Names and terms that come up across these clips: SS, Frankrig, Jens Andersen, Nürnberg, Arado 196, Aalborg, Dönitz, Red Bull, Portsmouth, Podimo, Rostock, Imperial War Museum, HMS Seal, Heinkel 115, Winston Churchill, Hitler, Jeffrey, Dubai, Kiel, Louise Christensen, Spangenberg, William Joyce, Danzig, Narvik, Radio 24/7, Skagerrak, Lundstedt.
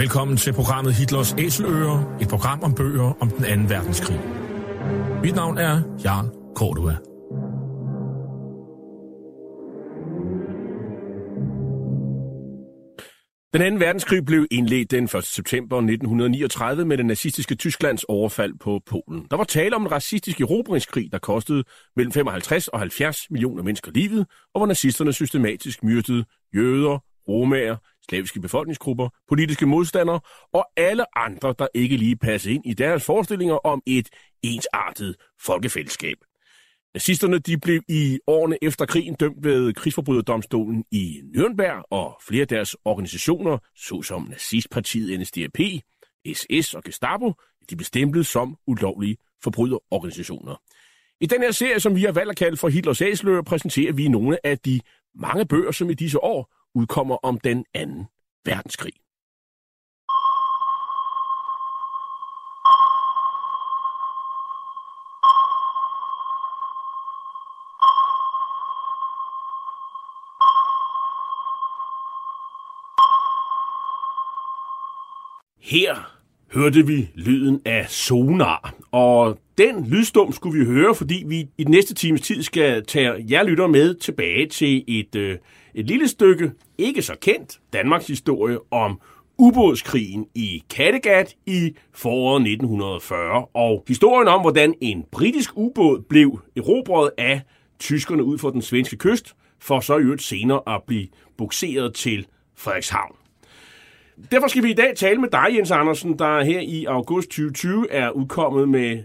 Velkommen til programmet Hitlers Æseløer, et program om bøger om den anden verdenskrig. Mit navn er Jarl Cordua. Den anden verdenskrig blev indledt den 1. september 1939 med det nazistiske Tysklands overfald på Polen. Der var tale om en racistisk erobringskrig, der kostede mellem 55 og 70 millioner mennesker livet, og hvor nazisterne systematisk myrdede jøder, romaer, slaviske befolkningsgrupper, politiske modstandere og alle andre, der ikke lige passede ind i deres forestillinger om et ensartet folkefællesskab. Nazisterne de blev i årene efter krigen dømt ved krigsforbryderdomstolen i Nürnberg, og flere af deres organisationer, såsom nazistpartiet NSDAP, SS og Gestapo, de blev stemplet som ulovlige forbryderorganisationer. I den her serie, som vi har valgt at kalde for Hitlers Æseløer, præsenterer vi nogle af de mange bøger, som i disse år udkommer om den anden verdenskrig. Her hørte vi lyden af sonar, og den lydstum skulle vi høre, fordi vi i den næste times tid skal tage jer lytter med tilbage til et lille stykke, ikke så kendt, Danmarks historie om ubådskrigen i Kattegat i foråret 1940, og historien om, hvordan en britisk ubåd blev erobret af tyskerne ud for den svenske kyst, for så i øvrigt senere at blive bukseret til Frederikshavn. Derfor skal vi i dag tale med dig, Jens Andersen, der her i august 2020 er udkommet med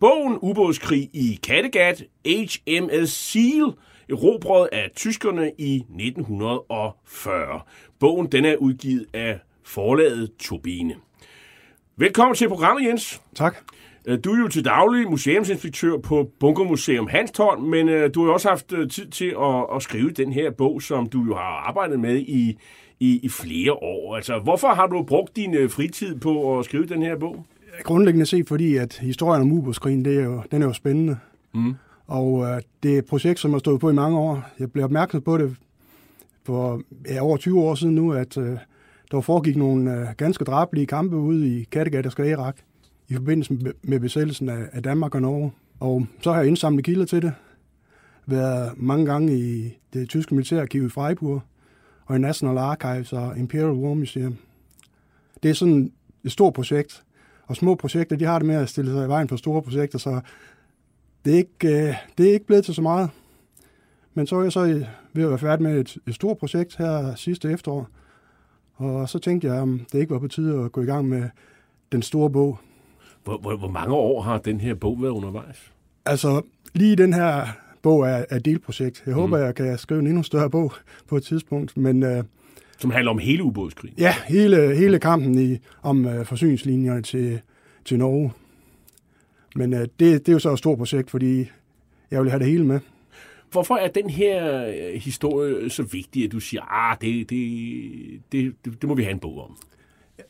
bogen Ubådskrig i Kattegat, HMS Seal, erobret af tyskerne i 1940. Bogen den er udgivet af forlaget Turbine. Velkommen til programmet, Jens. Tak. Du er jo til daglig museumsinspektør på Bunkermuseum Hanstholm, men du har også haft tid til at skrive den her bog, som du jo har arbejdet med i flere år. Altså, hvorfor har du brugt din fritid på at skrive den her bog? Grundlæggende set, fordi at historien om ubådskrigen, den er jo spændende. Mm. Og det er et projekt, som har stået på i mange år. Jeg blev opmærksom på det for over 20 år siden nu, at der foregik nogle ganske drabelige kampe ude i Kattegat og Skagerrak i forbindelse med besættelsen af Danmark og Norge. Og så har jeg indsamlet kilder til det. Været mange gange i det tyske militærarkiv i Freiburg og i National Archives og Imperial War Museum. Det er sådan et stort projekt, og små projekter, de har det med at stille sig i vejen for store projekter, så det er ikke blevet til så meget. Men så er jeg så ved at være færdig med et stort projekt her sidste efterår, og så tænkte jeg, om det ikke var på tide at gå i gang med den store bog. Hvor mange år har den her bog været undervejs? Altså, lige den her bog er et delprojekt. Jeg håber, jeg kan skrive en endnu større bog på et tidspunkt. Men, som handler om hele ubådskrigen? Ja, hele kampen om forsyningslinjerne til Norge. Men det er jo så et stort projekt, fordi jeg vil have det hele med. Hvorfor er den her historie så vigtig, at du siger, at det må vi have en bog om?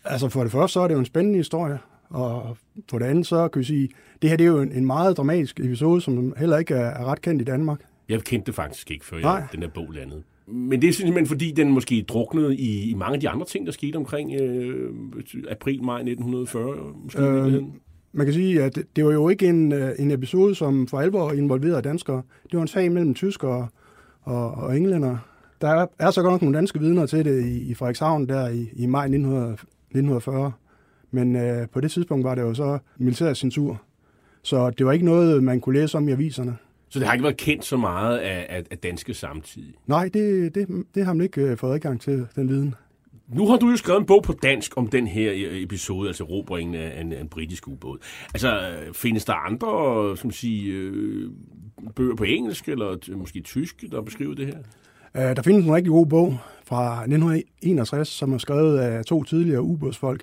Altså for det første, så er det jo en spændende historie. Og for det andet, så kan vi sige, det her det er jo en meget dramatisk episode, som heller ikke er ret kendt i Danmark. Jeg kendte det faktisk ikke, før den her bog landede. Men det er simpelthen, fordi den måske druknede i mange af de andre ting, der skete omkring april-maj 1940. Måske man kan sige, at det var jo ikke en episode, som for alvor involverede danskere. Det var en sag mellem tyskere og englændere. Der er så godt nok nogle danske vidner til det i Frederikshavn der i maj 1940. Men på det tidspunkt var det jo så militær censur. Så det var ikke noget, man kunne læse om i aviserne. Så det har ikke været kendt så meget af danske samtidig? Nej, det har man ikke fået adgang til, den viden. Nu har du jo skrevet en bog på dansk om den her episode, altså erobringen af en britisk ubåd. Altså, findes der andre som siger, bøger på engelsk eller måske tysk, der beskriver det her? Der findes en rigtig god bog fra 1961, som er skrevet af to tidligere ubådsfolk,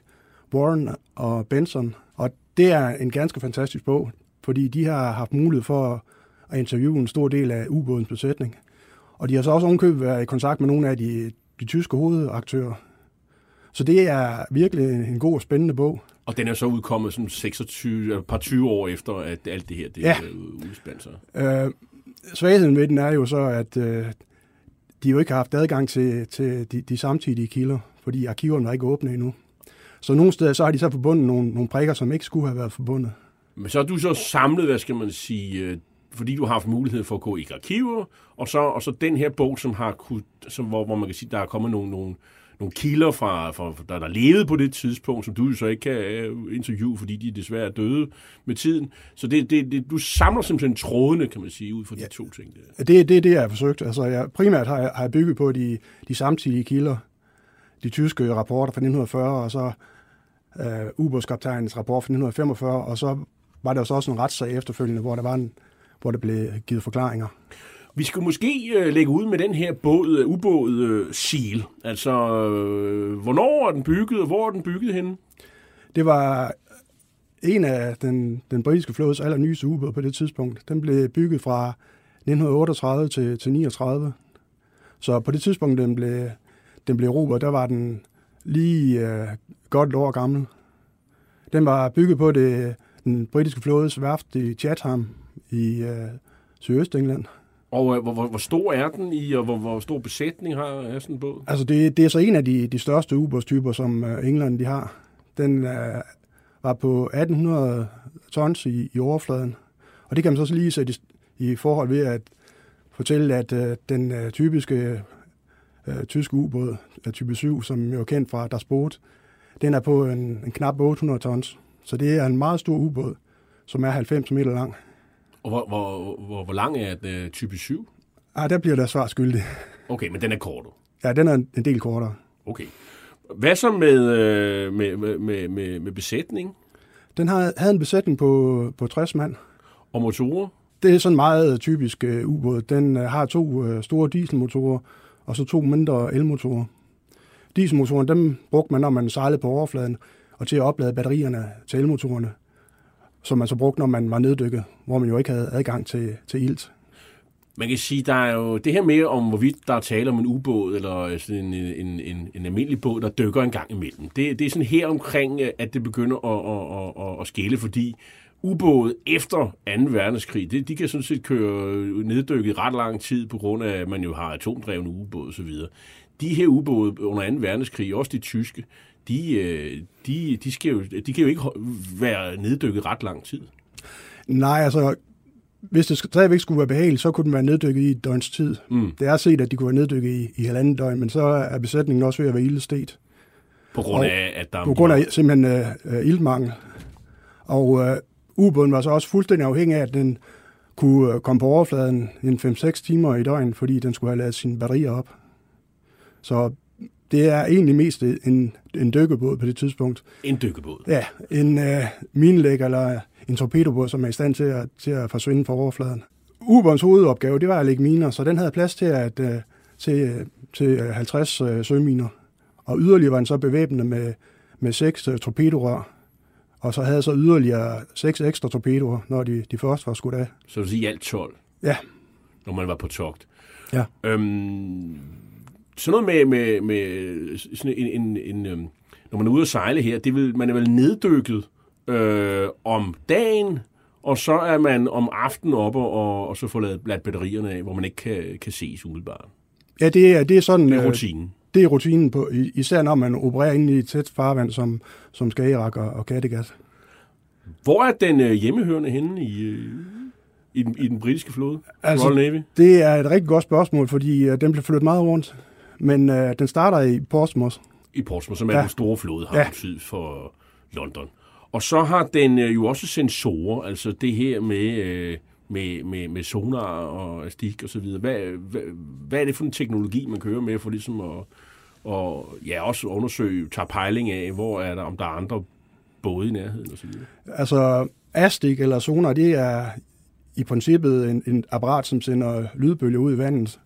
Warren og Benson, og det er en ganske fantastisk bog, fordi de har haft mulighed for at interviewe en stor del af ubådens besætning. Og de har så også ovenkøbet været i kontakt med nogle af de tyske hovedaktører. Så det er virkelig en god og spændende bog. Og den er så udkommet som 20 år efter, at alt det her udspandt sig. Svagheden ved den er jo så, at de jo ikke har haft adgang til de samtidige kilder, fordi arkiverne er ikke åbne endnu. Så nogle steder så har de så forbundet nogle prikker, som ikke skulle have været forbundet. Men så er du så samlet, hvad skal man sige, fordi du har haft mulighed for at gå i arkiver, og så den her bog, som har hvor man kan sige, der er kommet nogle kilder fra der levede på det tidspunkt, som du jo så ikke kan interviewe, fordi de desværre er døde med tiden. Så du samler simpelthen trådene, kan man sige, ud fra de to ting. Der. Det er det, jeg har forsøgt. Altså, primært har jeg bygget på de samtidige kilder, de tyske rapporter fra 1940, og så ubådskaptajnens rapport fra 1945, og så var der også en retssag efterfølgende, hvor der blev givet forklaringer. Vi skulle måske lægge ud med den her ubåd Seal. Altså, hvornår er den bygget, og hvor er den bygget henne? Det var en af den britiske flådes allernyeste ubåd på det tidspunkt. Den blev bygget fra 1938 til 39. Så på det tidspunkt, den blev erobret, der var den lige godt et år gammel. Den var bygget på den britiske flådes værft i Chatham i Sydøstengland. Og hvor stor er den i, og hvor stor besætning har sådan en båd? Altså det er så en af de største ubådstyper, som England de har. Den var på 1800 tons i overfladen. Og det kan man så lige sætte i forhold ved at fortælle, at den typiske tyske ubåd, type 7, som jo er kendt fra Das Boot, den er på en knap 800 tons. Så det er en meget stor ubåd, som er 90 meter lang. Og hvor lang er det, type 7? Ah, der bliver der svar skyldig. Okay, men den er kortere? Ja, den er en del kortere. Okay. Hvad så med besætning? Den havde en besætning på 60 mand. Og motorer? Det er sådan meget typisk ubåd. Den har to store dieselmotorer, og så to mindre elmotorer. Dieselmotoren, dem brugte man, når man sejlede på overfladen, og til at oplade batterierne til elmotorerne, som man så brugte, når man var neddykket, hvor man jo ikke havde adgang til ilt. Man kan sige, der er jo det her med, om hvorvidt der er tale om en ubåd, eller sådan en almindelig båd, der dykker en gang imellem. Det er sådan her omkring, at det begynder at skille, fordi ubåde efter 2. verdenskrig, de kan sådan set køre neddykket ret lang tid, på grund af, at man jo har atomdrevne ubåde osv. De her ubåde under 2. verdenskrig, også de tyske, de kan jo ikke være neddykket ret lang tid. Nej, altså, hvis det stadigvæk skulle være behageligt, så kunne den være neddykket i et døgns tid. Mm. Det er set, at de kunne være neddykket i halvandet døgn, men så er besætningen også ved at være ildstet. På grund af, at der... På grund af simpelthen iltmangel. Og ubåden var så også fuldstændig afhængig af, at den kunne komme på overfladen en 5-6 timer i døgn, fordi den skulle have ladet sine batterier op. Så det er egentlig mest en dykkebåd på det tidspunkt. En dykkebåd? Ja, en minelægger eller en torpedobåd, som er i stand til at forsvinde fra overfladen. Ubådens hovedopgave, det var at lægge miner, så den havde plads til 50 søminer. Og yderligere var den så bevæbnet med 6 torpedorør, og så havde så yderligere 6 ekstra torpedoer, når de først var skudt af. Så det vil sige alt 12? Ja. Når man var på togt? Ja. Sådan noget med sådan en når man er ude at sejle her, man er vel neddykket om dagen, og så er man om aftenen oppe og så får ladt batterierne af, hvor man ikke kan ses umiddelbart. Ja, det er sådan... Det er rutinen. Det er rutinen, på, især når man opererer inde i tæt farvand som Skagerrak og Kattegat. Hvor er den hjemmehørende henne i den britiske flåde? Altså, Royal Navy? Det er et rigtig godt spørgsmål, fordi den blev flyttet meget rundt. Men den starter i Portsmouth. I Portsmouth, som er den store flåde, har betyd for London. Og så har den jo også sensorer, altså det her med sonar og astik og så videre. Hvad er det for en teknologi, man kører med for ligesom at også undersøge, tage pejling af, om der er andre både i nærheden og så videre? Altså astik eller sonar, det er i princippet en apparat, som sender lydbølger ud i vandet.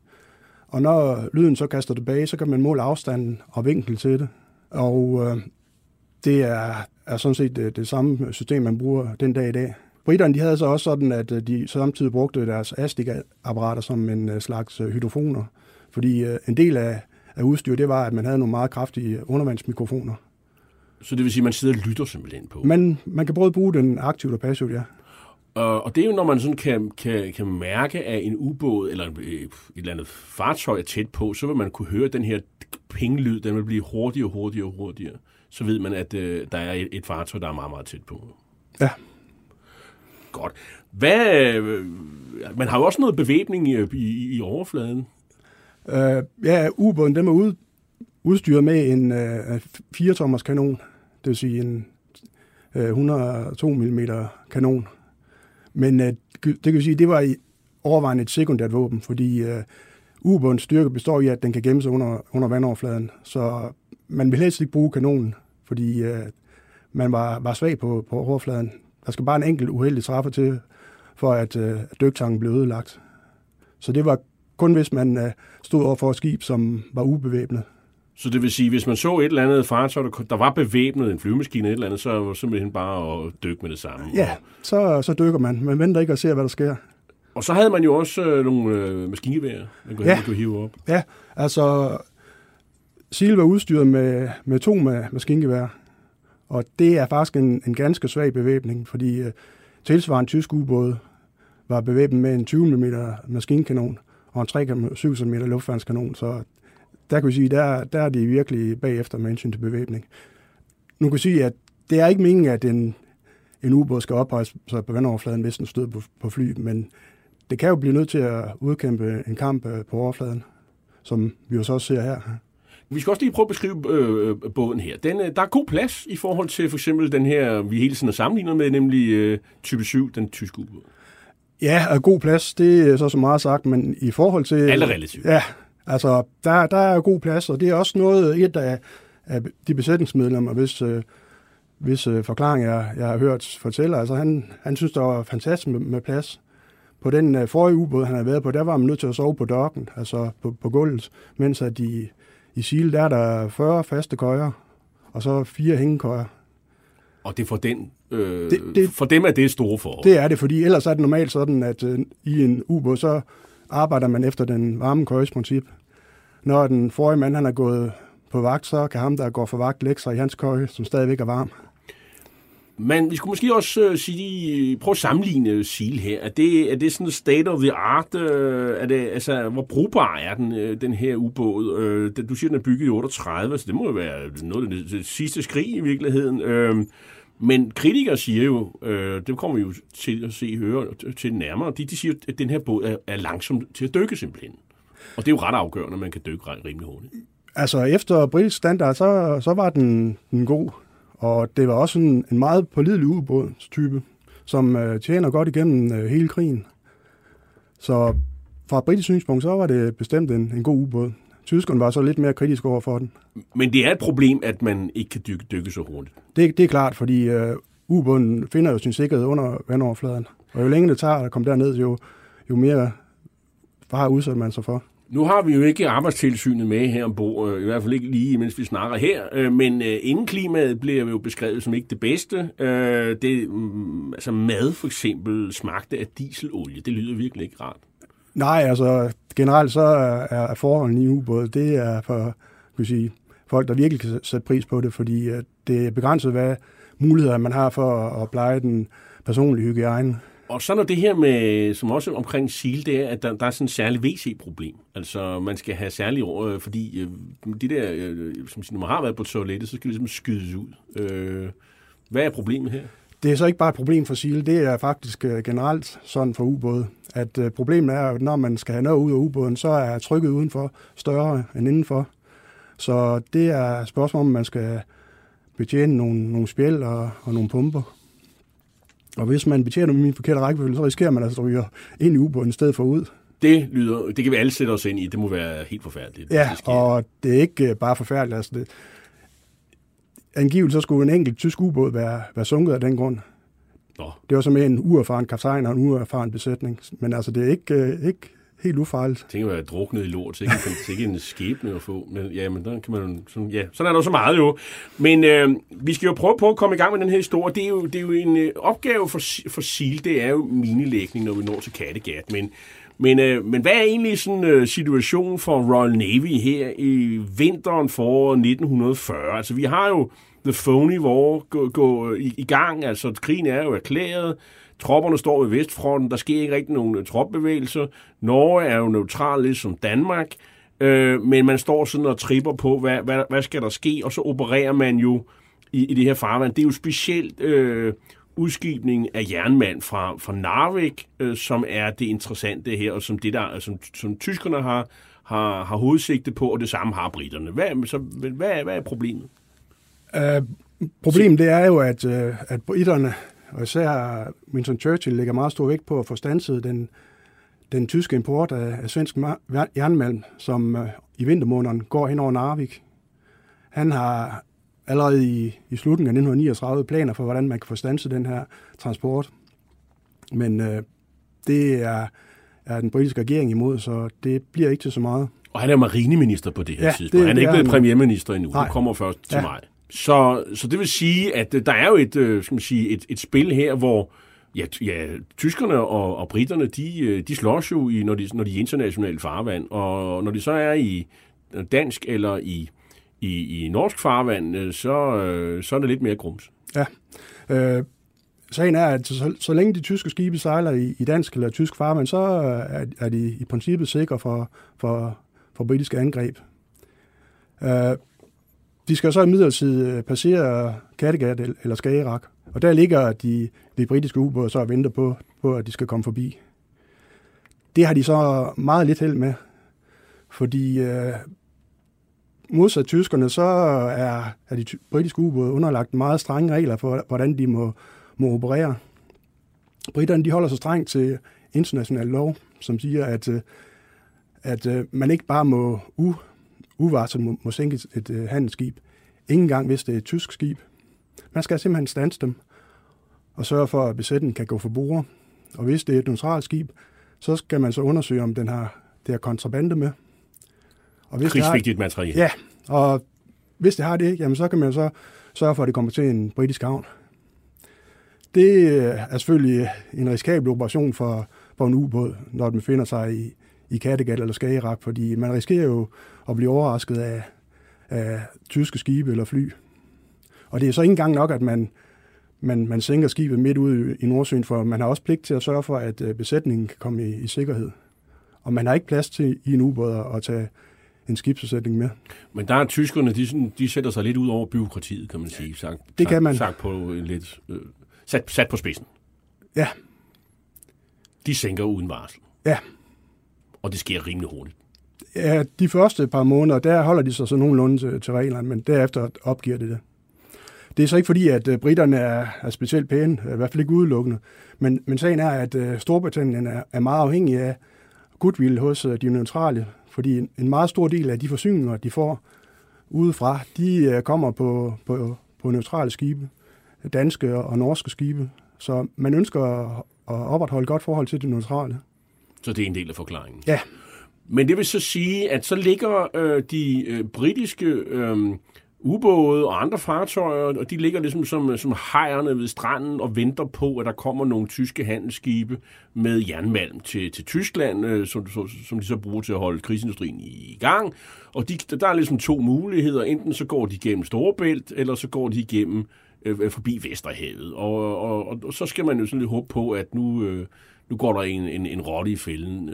Og når lyden så kaster tilbage, så kan man måle afstanden og vinkel til det. Og det er sådan set det samme system, man bruger den dag i dag. Briterne de havde så også sådan, at de samtidig brugte deres astikapparater som en slags hydrofoner. Fordi en del af udstyret, det var, at man havde nogle meget kraftige undervandsmikrofoner. Så det vil sige, at man sidder og lytter simpelthen på? Man kan både bruge den aktivt og passivt, ja. Og det er jo, når man sådan kan mærke, at en ubåd eller et eller andet fartøj er tæt på, så vil man kunne høre den her pengelyd, den vil blive hurtigere og hurtigere og hurtigere, så ved man, at der er et fartøj, der er meget, meget tæt på. Ja. Godt. Man har jo også noget bevæbning i overfladen. Ja, ubåden, den var udstyret med en 4-tommers kanon, det vil sige en 102 mm kanon. Men det kan vi sige, det var i overvejende et sekundært våben, fordi ubådens styrke består i, at den kan gemme sig under vandoverfladen. Så man vil helst ikke bruge kanonen, fordi man var svag på overfladen. Der skal bare en enkelt uheldig træffer til, for at dyktangen blev ødelagt. Så det var kun, hvis man stod over for et skib, som var ubevæbnet. Så det vil sige, hvis man så et eller andet fartøj, der var bevæbnet, en flyvemaskine eller et eller andet, så var det simpelthen bare at dykke med det samme? Ja, så dykker man. Man venter ikke og ser, hvad der sker. Og så havde man jo også nogle maskingeværer, man kunne hive op. Ja, altså Seal var udstyret med 2 maskingeværer, og det er faktisk en ganske svag bevæbning, fordi tilsvarende tysk ubåde var bevæbnet med en 20 mm maskinkanon og en 3,7 cm luftværnskanon, så der kan vi sige, der er de virkelig bagefter med hensyn til bevæbning. Nu kan vi sige, at det er ikke meningen, at en ubåd skal ophøje sig på vandoverfladen, hvis den støder på fly, men det kan jo blive nødt til at udkæmpe en kamp på overfladen, som vi jo så også ser her. Vi skal også lige prøve at beskrive båden her. Der er god plads i forhold til for eksempel den her, vi hele tiden er sammenlignet med, nemlig type 7, den tyske ubåd. Ja, og god plads, det er så meget sagt, men i forhold til... Alle relativt. Ja, altså der er god plads, og det er også noget af de besætningsmedlemmer, hvis forklaring jeg har hørt fortæller. Altså han synes, der var fantastisk med plads. På den forrige ubåd, han havde været på, der var man nødt til at sove på dokken, altså på gulvet, mens at i Seal, der er der 40 faste køjer, og så 4 hængekøjer. Og det for den... for dem er det store forhold. Det er det, fordi ellers er det normalt sådan, at i en ubåd, så arbejder man efter den varme køjes princip. Når den forrige mand, han er gået på vagt, så kan ham, der går for vagt, lægge sig i hans køje, som stadigvæk er varm. Men vi skulle måske også sige, prøv at sammenligne Seal her. Er det sådan state of the art? Altså, hvor brugbar er den her ubåd? Du siger, den er bygget i 38, så det må jo være noget af det sidste skrig i virkeligheden. Men kritikere siger jo, det kommer vi jo til at høre til nærmere, de siger, at den her båd er langsom til at dykke simpelthen. Og det er jo ret afgørende, at man kan dykke rimelig hurtigt. Altså, efter britisk standard, så var den god. Og det var også en meget pålidelig ubådstype, som tjener godt igennem hele krigen. Så fra britisk synspunkt, så var det bestemt en god ubåd. Tyskerne var så lidt mere kritisk over for den. Men det er et problem, at man ikke kan dykke så hurtigt? Det er klart, fordi ubåden finder jo sin sikkerhed under vandoverfladen. Og jo længere det tager at komme derned, jo mere fare udsætter man sig for. Nu har vi jo ikke arbejdstilsynet med her ombord, i hvert fald ikke lige, mens vi snakker her, men indklimaet bliver jo beskrevet som ikke det bedste. Altså mad for eksempel smagte af dieselolie, det lyder virkelig ikke rart. Nej, altså generelt så er forholdene i ubåde, det er for kan sige, folk, der virkelig kan sætte pris på det, fordi det er begrænset, hvad muligheder man har for at pleje den personlige hygiejne. Og så når det her med, som også omkring Seal, det er, at der er sådan et særligt WC-problem. Altså, man skal have særlige ord, fordi det der, som når man har været på toilettet, så skal det ligesom skydes ud. Hvad er problemet her? Det er så ikke bare et problem for Seal, det er faktisk generelt sådan for ubåde. At problemet er, at når man skal have noget ud af ubåden, så er trykket udenfor større end indenfor. Så det er et spørgsmål, om man skal betjene nogle spjæld og nogle pumper. Og hvis man betjener med min forkerte rækkefølge, så risikerer man altså at ryge ind i ubåden i stedet for ud. Det kan vi alle sætte os ind i. Det må være helt forfærdeligt. Ja, og det er ikke bare forfærdeligt. Altså angiveligt så skulle en enkelt tysk ubåd være sunket af den grund. Nå. Det var som en uerfaren kaptajn og en uerfaren besætning. Men altså, det er ikke helt ufarligt. Jeg tænker, at jeg er druknet i lort, så ikke en skæbne at få. Men ja, men der kan man sådan, ja, sådan er der jo så meget jo. Men vi skal jo prøve på at komme i gang med den her historie. Det er jo en opgave for Seal, det er jo minelægning, når vi når til Kattegat. Men hvad er egentlig sådan situationen for Royal Navy her i vinteren foråret 1940? Altså, vi har jo The Phony War gå i gang. Altså, krigen er jo erklæret. Tropperne står ved Vestfronten, der sker ikke rigtig nogen tropbevægelser. Norge er jo neutral, ligesom Danmark. Men man står sådan og tripper på, hvad skal der ske, og så opererer man jo i det her farvand. Det er jo specielt udskibningen af jernmand fra Narvik, som er det interessante her, og som det der, som tyskerne har hovedsigte på, og det samme har briterne. Hvad er problemet? Problemet det er jo, at briterne, og især Winston Churchill, lægger meget stor vægt på at få standset den tyske import af svensk jernmalm, som i vintermånederne går hen over Narvik. Han har allerede i slutningen af 1939 planer for, hvordan man kan få standset den her transport. Men det er den britiske regering imod, så det bliver ikke til så meget. Og han er marineminister på det her tidspunkt. Han er ikke blevet premierminister endnu. Nej. Han kommer først til maj. Så det vil sige, at der er jo et spil her, hvor tyskerne og briterne, de slås jo, når de er i internationalt farvand. Og når de så er i dansk eller i norsk farvand, så er det lidt mere grums. Ja. Sagen er, at så længe de tyske skibe sejler i dansk eller tysk farvand, så er de i princippet sikre for britiske angreb. De skal så i midlertid passere Kattegat eller Skagerrak, og der ligger de britiske ubåde så og venter på, at de skal komme forbi. Det har de så meget lidt held med, fordi modsat tyskerne, så er de britiske ubåde underlagt meget strenge regler for, hvordan de må operere. Briterne, de holder sig strengt til international lov, som siger, at man ikke bare må uvarsomt må sænke et handelsskib. Ingen engang, hvis det er et tysk skib. Man skal simpelthen standse dem og sørge for, at besætningen kan gå for borde. Og hvis det er et neutralt skib, så skal man så undersøge, om den har det her kontrabande med. Og hvis krigsvigtigt materiale. Ja, og hvis det har det, jamen så kan man så sørge for, at det kommer til en britisk havn. Det er selvfølgelig en risikabel operation for en ubåd, når den befinder sig i Kattegat eller Skagerrak, fordi man risikerer jo at blive overrasket af tyske skibe eller fly. Og det er så ikke engang nok, at man sænker skibet midt ude i Nordsøen, for man har også pligt til at sørge for, at besætningen kan komme i sikkerhed. Og man har ikke plads til i en ubåd at tage en skibsbesætning med. Men der er tyskerne, de sætter sig lidt ud over byråkratiet, kan man sige. Det kan man. Sat på spidsen. Ja. De sænker uden varsel. Ja. Og det sker rimelig hurtigt. Ja, de første par måneder, der holder de sig så nogenlunde til reglerne, men derefter opgiver de det. Det er så ikke fordi, at briterne er specielt pæne, i hvert fald ikke udelukkende, men sagen er, at Storbritannien er meget afhængig af goodwill hos de neutrale, fordi en meget stor del af de forsyninger, de får udefra, de kommer på neutrale skibe, danske og norske skibe, så man ønsker at opretholde et godt forhold til de neutrale. Så det er en del af forklaringen. Ja. Men det vil så sige, at så ligger de britiske ubåde og andre fartøjer, og de ligger ligesom som hejerne ved stranden og venter på, at der kommer nogle tyske handelsskibe med jernmalm til Tyskland, som de så bruger til at holde krigsindustrien i gang. Og der er ligesom to muligheder. Enten så går de gennem Storebælt, eller så går de igennem forbi Vesterhavet. Og så skal man jo sådan lidt håbe på, at nu går der en rotte i fælden,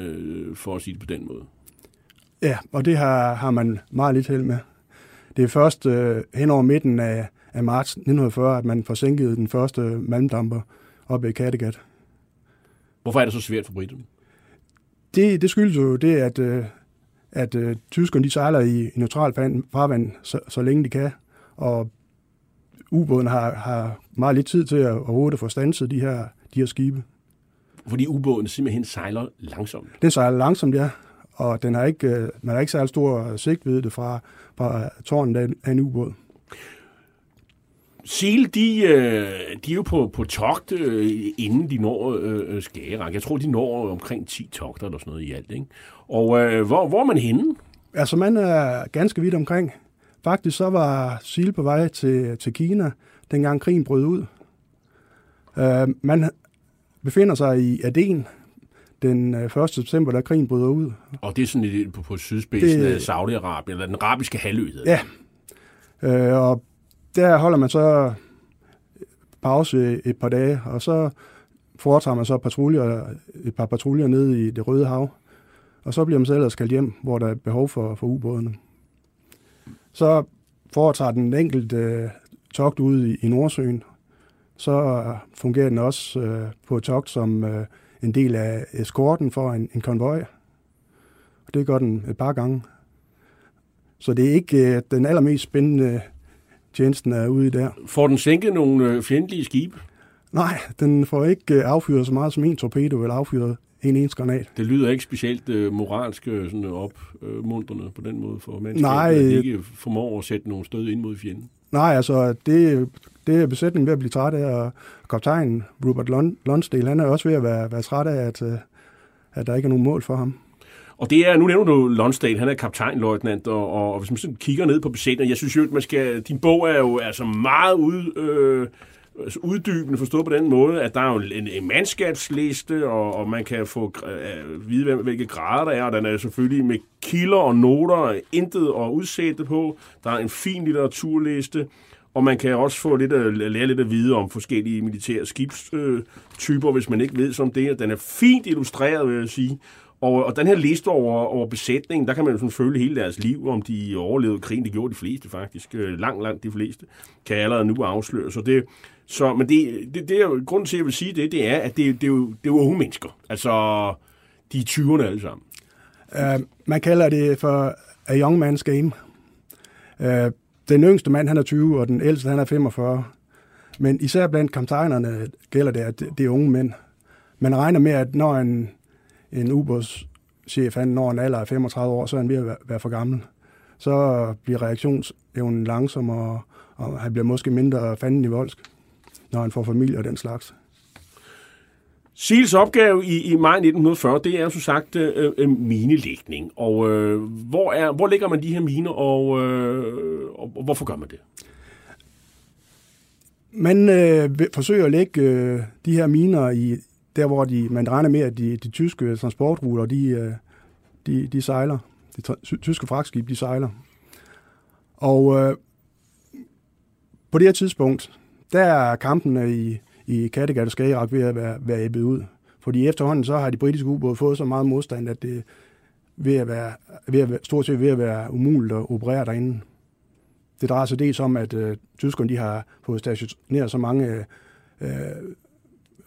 for at sige det på den måde. Ja, og det har man meget lidt held med. Det er først hen over midten af marts 1940, at man forsænkede den første malmdamper oppe i Kattegat. Hvorfor er det så svært for briterne? Det skyldes jo det, at tyskerne de sejler i neutral farvand, så længe de kan. Og ubåden har meget lidt tid til at overhovedet få standset de her skibe. Fordi ubåden simpelthen sejler langsomt. Den sejler langsomt, ja. Og den har ikke, man har ikke særlig stor sigt ved det fra tårnet af en ubåd. Seal, de er jo på togt, inden de når Skagerrak. Jeg tror, de når omkring 10 togter eller sådan noget i alt, ikke? Og hvor er man henne? Altså, man er ganske vidt omkring. Faktisk så var Seal på vej til Kina, dengang krigen brød ud. Man befinder sig i Aden den 1. september, da krigen bryder ud. Og det er sådan lidt på sydspidsen af Saudi-Arabien, eller den arabiske halvø. Ja, og der holder man så pause et par dage, og så foretager man så et par patruljer ned i Det Røde Hav, Og så bliver man så ellers kaldt hjem, hvor der er behov for ubådene. Så foretager den enkelte togt ud i Nordsøen, så fungerer den også på et togt som en del af eskorten for en konvoj. Og det gør den et par gange. Så det er ikke den allermest spændende tjenesten er ude i der. Får den sænket nogle fjendtlige skibe? Nej, den får ikke affyret så meget som en torpedo vil affyret en ens granat. Det lyder ikke specielt moralsk sådan opmuntrende på den måde for mandskabet, at de ikke formår at sætte nogle stød ind mod fjenden. Nej, altså det er besætningen ved at blive træt af, og kaptajnen Rupert Lundstedt, han er også ved at være træt af, at der ikke er nogen mål for ham. Og det er, nu nævner du Lundstedt, han er kaptajnløjtnant, og hvis man sådan kigger ned på besætningen, jeg synes jo, at man skal, din bog er jo altså meget uddybende forstået på den måde, at der er jo en mandskabsliste, og man kan få vide, hvilke grader der er, og den er selvfølgelig med kilder og noter, intet at udsætte på. Der er en fin litteraturliste, og man kan også få lære lidt at vide om forskellige militære skibstyper, hvis man ikke ved som det. Den er fint illustreret, vil jeg sige. Og den her liste over besætningen, der kan man jo sådan følge hele deres liv, om de overlevede krigen. Det gjorde de fleste faktisk. Langt de fleste kan allerede nu afsløre. Men det er jo grunden til, at jeg vil sige det er, at det er jo unge mennesker. Altså, de er 20'erne alle sammen. Man kalder det for a young man's game. Den yngste mand, han er 20, og den ældste, han er 45. Men især blandt kaptajnerne gælder det, at det er unge mænd. Man regner med, at når en ubådschef, han når en alder af 35 år, så er han ved at være for gammel. Så bliver reaktionsevnen langsommere, og han bliver måske mindre fanden i voldsk, når han får familie og den slags. Seals opgave i maj 1940, det er jo som sagt minelægning. Og hvor lægger man de her miner, og hvorfor gør man det? Man forsøger at lægge de her miner i der, hvor man regner med, at de tyske transportruter, de sejler. Tyske fragtskib, de sejler. Og på det her tidspunkt, der er kampene i Kattegat og Skagerrak ved at være æbbet ud. Fordi efterhånden så har de britiske ubåde fået så meget modstand, at det stort set ved at være umuligt at operere derinde. Det drejer sig dels om, at tyskerne de har fået stationeret så mange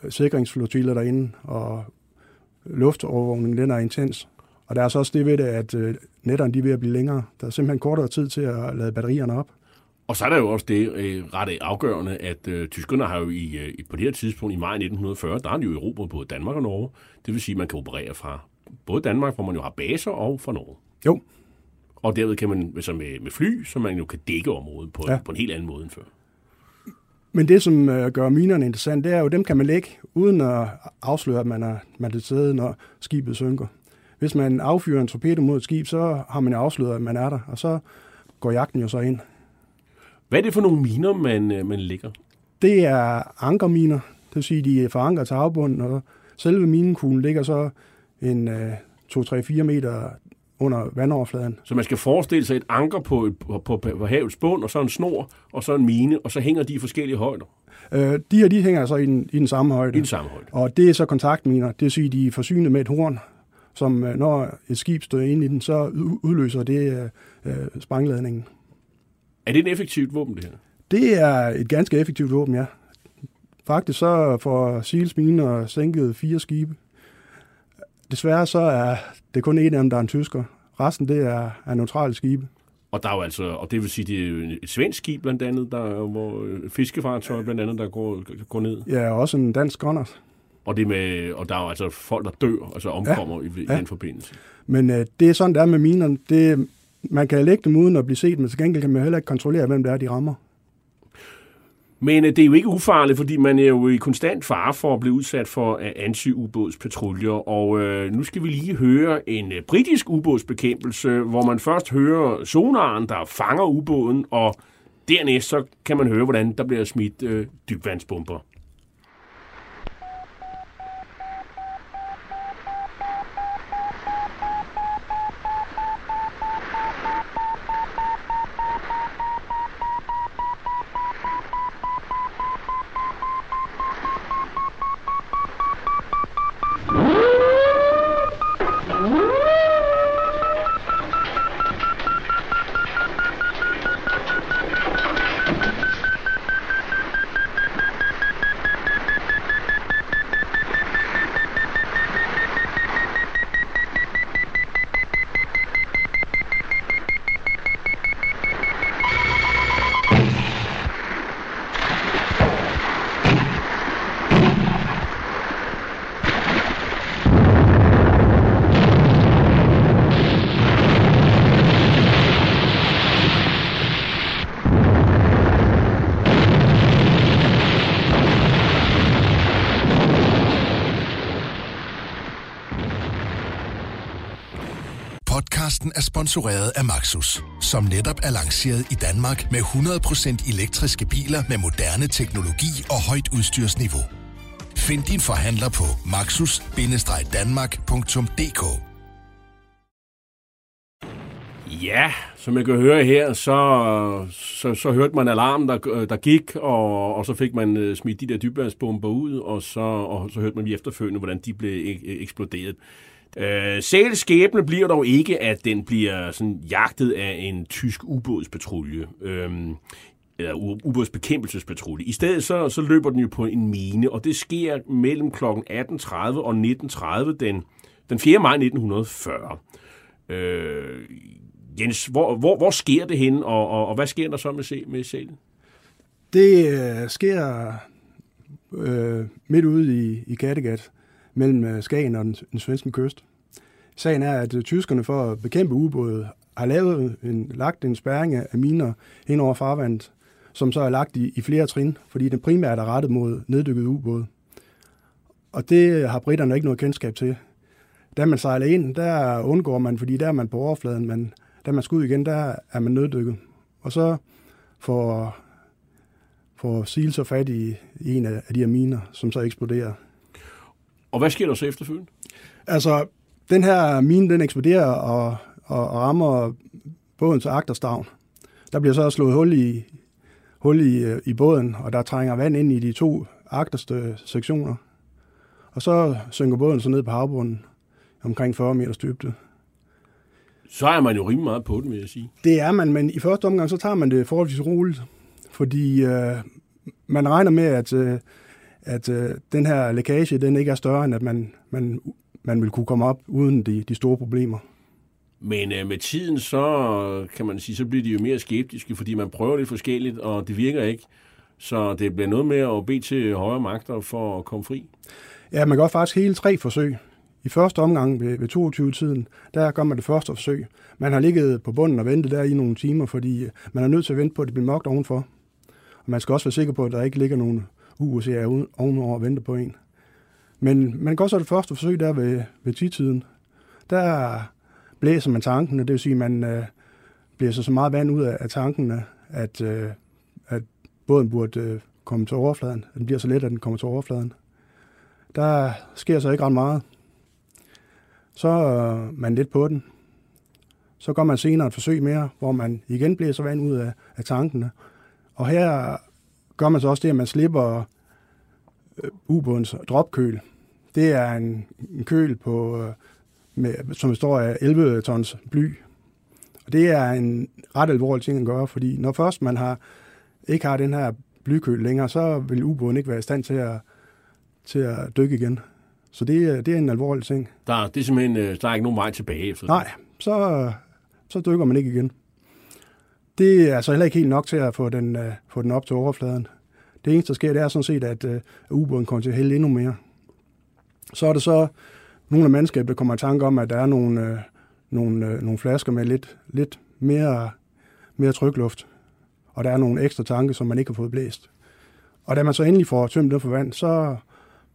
sikringsflotiller derinde, og luftovervågningen den er intens. Og der er så også det ved det, at netterne de er ved at blive længere. Der er simpelthen kortere tid til at lade batterierne op. Og så er der jo også det ret afgørende, at tyskerne har jo på det her tidspunkt i maj 1940, der har de jo erobret både Danmark og Norge. Det vil sige, at man kan operere fra både Danmark, hvor man jo har baser, og fra Norge. Jo. Og derved kan man så med fly, så man jo kan dække området på en helt anden måde end før. Men det, som gør minerne interessant, det er jo, dem kan man lægge, uden at afsløre, at man er til stede, når skibet synker. Hvis man affyrer en torpedo mod et skib, så har man afsløret, at man er der, og så går jagten jo så ind. Hvad er det for nogle miner, man lægger? Det er ankerminer, det vil sige, de er forankret til havbunden, og selve minekuglen ligger så 2-3-4 meter under vandoverfladen. Så man skal forestille sig et anker på havets bund, og så en snor, og så en mine, og så hænger de i forskellige højder? De her, de hænger så i den samme højde. I den samme højde. Og det er så kontaktminer. Det vil sige, de er forsynet med et horn, som når et skib står ind i den, så udløser det sprængladningen. Er det et effektivt våben, det her? Det er et ganske effektivt våben, ja. Faktisk så får Seals miner sænket 4 skibe. Desværre så er det kun en af dem, der er en tysker. Resten, det er neutrale skibe. Og der er jo altså, og det vil sige, det er et svensk skib blandt andet, hvor fiskefartøj blandt andet, der går ned. Ja, også en dansk gunnert. Og der er jo altså folk, der dør, altså omkommer i den forbindelse. Men det er sådan, det er med minerne. Man kan lægge dem uden at blive set, men til gengæld kan man heller ikke kontrollere, hvem det er, de rammer. Men det er jo ikke ufarligt, fordi man er jo i konstant fare for at blive udsat for anti-ubådspatruljer. Og nu skal vi lige høre en britisk ubådsbekæmpelse, hvor man først hører sonaren, der fanger ubåden, og dernæst så kan man høre, hvordan der bliver smidt dybvandsbomber. er sponsoreret af Maxus, som netop er lanceret i Danmark med 100% elektriske biler med moderne teknologi og højt udstyrsniveau. Find din forhandler på maxus-danmark.dk. Ja, som jeg kan høre her, så hørte man alarmen, der gik, og så fik man smidt de der dybvandsbomber ud, og så hørte man lige efterfølgende, hvordan de blev eksploderet. Sæls skæbne bliver dog ikke, at den bliver sådan jagtet af en tysk ubådspatrulje, eller ubådsbekæmpelsespatrulje. I stedet så løber den jo på en mine, og det sker mellem kl. 18.30 og 19.30 den 4. maj 1940. Jens, hvor sker det henne, og hvad sker der så med sælen? Det sker midt ude i Kattegat, mellem Skagen og den svenske kyst. Sagen er, at tyskerne for at bekæmpe ubåde har lagt en spærring af miner hen over farvandet, som så er lagt i flere trin, fordi den primært er rettet mod neddykket ubåde. Og det har briterne ikke noget kendskab til. Da man sejler ind, der undgår man, fordi der er man på overfladen, men da man skal ud igen, der er man nøddykket. Og så får Seal så fat i en af de her miner, som så eksploderer. Og hvad sker der så efterfølgende? Altså, den her mine, den eksploderer og rammer bådens agterstavn. Der bliver så slået hul i båden, og der trænger vand ind i de to agterste sektioner. Og så synker båden så ned på havbunden, omkring 40 meters dybde. Så er man jo rimelig meget på den, vil jeg sige. Det er man, men i første omgang, så tager man det forholdsvis roligt, fordi man regner med, at den her lækage, den ikke er større, end at man vil kunne komme op uden de store problemer. Men med tiden, så kan man sige, så bliver de jo mere skeptiske, fordi man prøver lidt forskelligt, og det virker ikke. Så det bliver noget med at bede til højere magter for at komme fri. Ja, man gør faktisk hele 3 forsøg. I første omgang ved 22-tiden, der gør man det første forsøg. Man har ligget på bunden og ventet der i nogle timer, fordi man er nødt til at vente på, at det bliver mørkt ovenfor. Og man skal også være sikker på, at der ikke ligger nogen USA'er ovenover og venter på en. Men man gør så det første forsøg der ved 10-tiden. Der blæser man tankene, det vil sige, at man blæser så meget vand ud af tankene, at båden burde komme til overfladen. Den bliver så let, at den kommer til overfladen. Der sker så ikke ret meget. Så er man lidt på den. Så gør man senere et forsøg mere, hvor man igen blæser vand ud af tankene. Og her gør man så også det, at man slipper ubådens dropkøl. Det er en køl, som består af 11 tons bly. Og det er en ret alvorlig ting at gøre, fordi når først man ikke har den her blykøl længere, så vil ubåden ikke være i stand til at dykke igen. Så det er en alvorlig ting. Det er simpelthen, der er ikke nogen vej tilbage efter. Nej, så dykker man ikke igen. Det er altså heller ikke helt nok til at få den op til overfladen. Det eneste, der sker, det er sådan set, at ubåden kommer til at hælde endnu mere. Så er det så nogle af mandskabet, der kommer i tanke om, at der er nogle flasker med lidt mere trykluft. Og der er nogle ekstra tanke, som man ikke har fået blæst. Og da man så endelig får tømt det for vand, så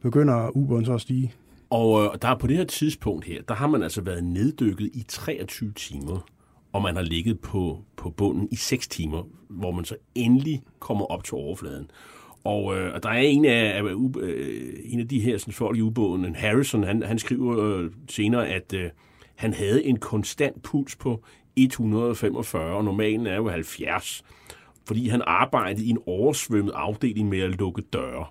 begynder ubåden så at stige. Og der er på det her tidspunkt her, der har man altså været neddykket i 23 timer, og man har ligget på bunden i 6 timer, hvor man så endelig kommer op til overfladen. Og der er en af de her sådan, folk i ubåden, Harrison, han skriver senere, at han havde en konstant puls på 145, og normalen er jo 70, fordi han arbejdede i en oversvømmet afdeling med at lukke døre.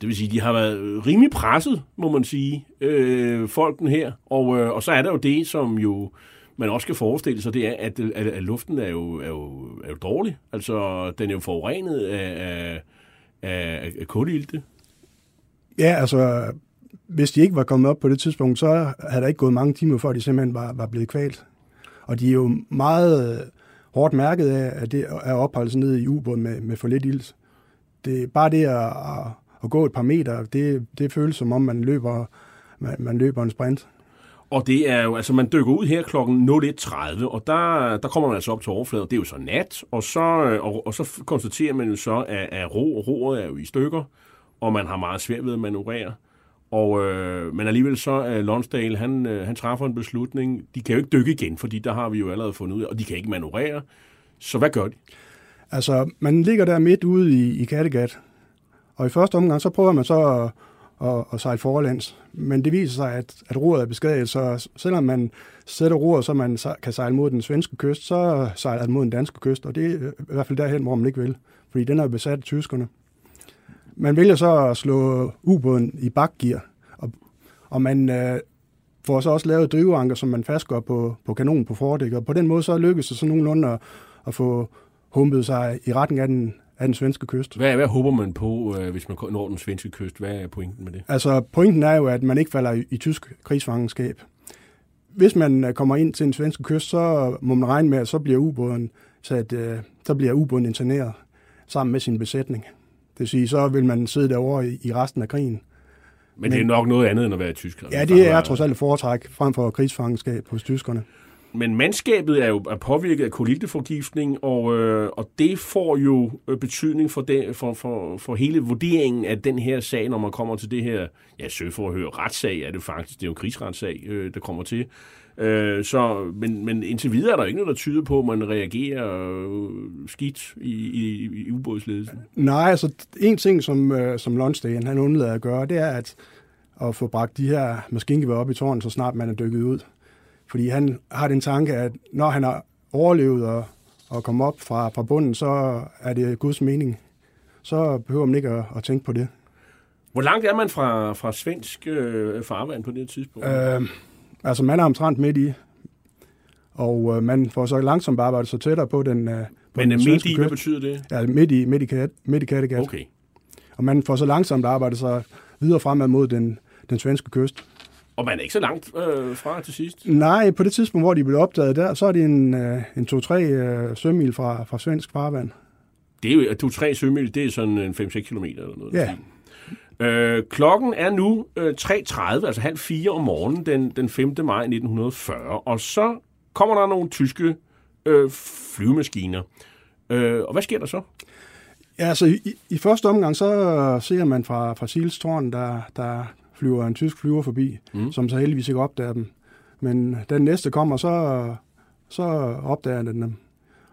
Det vil sige, at de har været rimelig presset, må man sige, folken her. Og så er der jo det, som jo man også kan forestille sig, det er, at luften er jo dårlig. Altså, den er jo forurenet af kulilte. Ja, altså, hvis de ikke var kommet op på det tidspunkt, så havde der ikke gået mange timer, før de simpelthen var blevet kvalt. Og de er jo meget hårdt mærket af, at det er opholdelsen nede i ubåden med for lidt ilt. Det er bare det at gå et par meter, det føles som om, man løber en sprint. Og det er jo, altså man dykker ud her klokken 01.30, og der kommer man altså op til overfladen, det er jo så nat, og så konstaterer man jo så, at roret er jo i stykker, og man har meget svært ved at manøvrere, Og, men alligevel så Lonsdale, han træffer en beslutning. De kan jo ikke dykke igen, fordi der har vi jo allerede fundet ud af, og de kan ikke manøvrere. Så hvad gør de? Altså, man ligger der midt ude i Kattegat, og i første omgang, så prøver man så at sejle forlands. Men det viser sig, at roret er beskadiget, så selvom man sætter roret, så man kan sejle mod den svenske kyst, så sejler den mod den danske kyst, og det er i hvert fald derhen, hvor man ikke vil, fordi den er besat af tyskerne. Man vælger så at slå ubåden i bakgear, og man får så også lavet driveanker, som man fastgør på kanonen på fordækket, og på den måde så lykkes det så nogenlunde at få humpet sig i retning af den svenske kyst. Hvad håber man på, hvis man når den svenske kyst? Hvad er pointen med det? Altså, pointen er jo, at man ikke falder i tysk krigsfangenskab. Hvis man kommer ind til den svenske kyst, så må man regne med, at så bliver ubåden interneret sammen med sin besætning. Det vil sige, så vil man sidde derovre i resten af krigen. Men det er nok noget andet, end at være tysker. Ja, det er trods alt et foretræk frem for krigsfangenskab hos tyskerne. Men mandskabet er jo påvirket af kolilteforgiftning, og det får jo betydning for hele vurderingen af den her sag, når man kommer til det her, ja, søforhør, retssag er det faktisk, det er jo en krigsretssag, der kommer til. Men indtil videre er der ikke noget, der tyder på, at man reagerer skidt i ubådsledelsen. Nej, altså en ting, som Lundstedt, han undlader at gøre, det er at få bragt de her maskingevær op i tårnet, så snart man er dykket ud. Fordi han har den tanke, at når han har overlevet og kommet op fra bunden, så er det Guds mening. Så behøver man ikke at tænke på det. Hvor langt er man fra svensk farvand på det tidspunkt? Altså, man er omtrent midt i. Og man får så langsomt arbejdet så tættere på den på. Men den midt i, hvad betyder det? Ja, midt i Kattegat. Okay. Og man får så langsomt arbejdet sig videre fremad mod den svenske kyst. Og man er ikke så langt fra til sidst? Nej, på det tidspunkt, hvor de blev opdaget der, så er det en 2-3 sømil fra svensk farvand. Det er jo 2-3 sømil, det er sådan en 5-6 kilometer eller noget. Ja. Klokken er nu 3:30, altså 3:30 om morgenen den 5. maj 1940, og så kommer der nogle tyske flyvemaskiner. Og hvad sker der så? Ja, altså i første omgang, så ser man fra Seals tårn, der flyver en tysk flyver forbi, som så heldigvis ikke opdager dem. Men den næste kommer, så opdager den dem.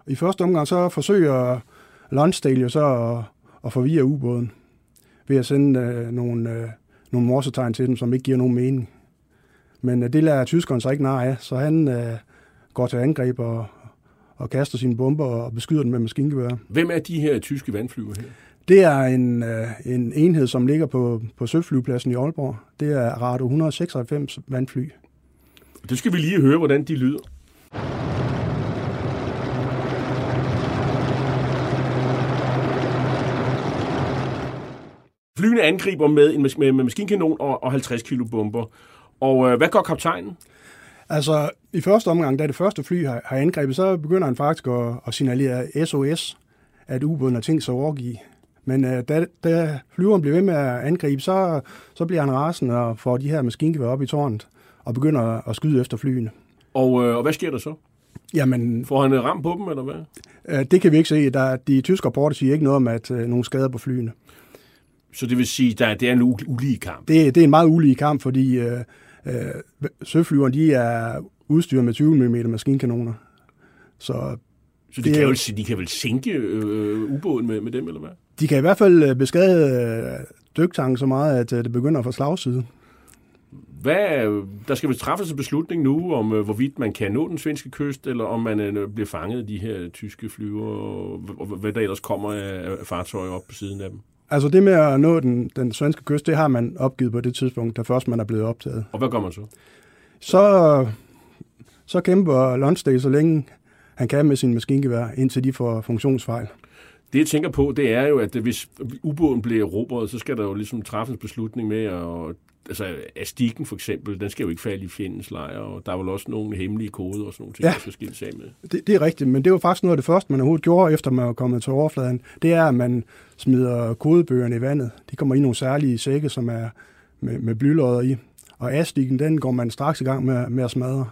I første omgang så forsøger Lundstedt jo så at forvirre ubåden ved at sende nogle morsetegn til dem, som ikke giver nogen mening. Men det lader tyskeren så ikke nar af, så han går til angreb og kaster sine bomber og beskyder dem med maskingevær. Hvem er de her tyske vandflyver her? Det er en enhed, som ligger på søflyvepladsen i Aalborg. Det er Arado 196 vandfly. Det skal vi lige høre, hvordan de lyder. Flyene angriber med maskinkanon og 50 kilo bomber. Og hvad gør kaptajnen? Altså, i første omgang, da det første fly har angrebet, så begynder han faktisk at signalere SOS, at ubåden har tænkt sig at overgive. Men da flyveren bliver ved med at angribe, så bliver han rasende og får de her maskingevær op i tårnet og begynder at skyde efter flyene. Og hvad sker der så? Jamen, får han ramt på dem, eller hvad? Det kan vi ikke se. De tyske rapporter siger ikke noget om, at nogen skader på flyene. Så det vil sige, at det er en ulige kamp? Det er en meget ulige kamp, fordi søflyveren, de er udstyret med 20 mm maskinkanoner. Så de kan vel sænke ubåden med dem, eller hvad? De kan i hvert fald beskade dyktangen så meget, at det begynder at få slagside. Der skal vel træffes en beslutning nu om, hvorvidt man kan nå den svenske kyst, eller om man bliver fanget af de her tyske flyver, og hvad der ellers kommer af fartøjer op på siden af dem? Altså det med at nå den svenske kyst, det har man opgivet på det tidspunkt, da først man er blevet optaget. Og hvad gør man så? Så kæmper Lundstedt så længe han kan med sin maskingevær, indtil de får funktionsfejl. Det, jeg tænker på, det er jo, at hvis ubåden bliver erobret, så skal der jo ligesom træffes en beslutning med, Astikken for eksempel, den skal jo ikke falde i fjendens lejr, og der er vel også nogle hemmelige koder og sådan nogle ting, der skal skilles af med. Det er rigtigt, men det var faktisk noget af det første, man overhovedet gjorde, efter man var kommet til overfladen. Det er, at man smider kodebøgerne i vandet. De kommer i nogle særlige sække, som er med blylodder i. Og Astikken, den går man straks i gang med at smadre,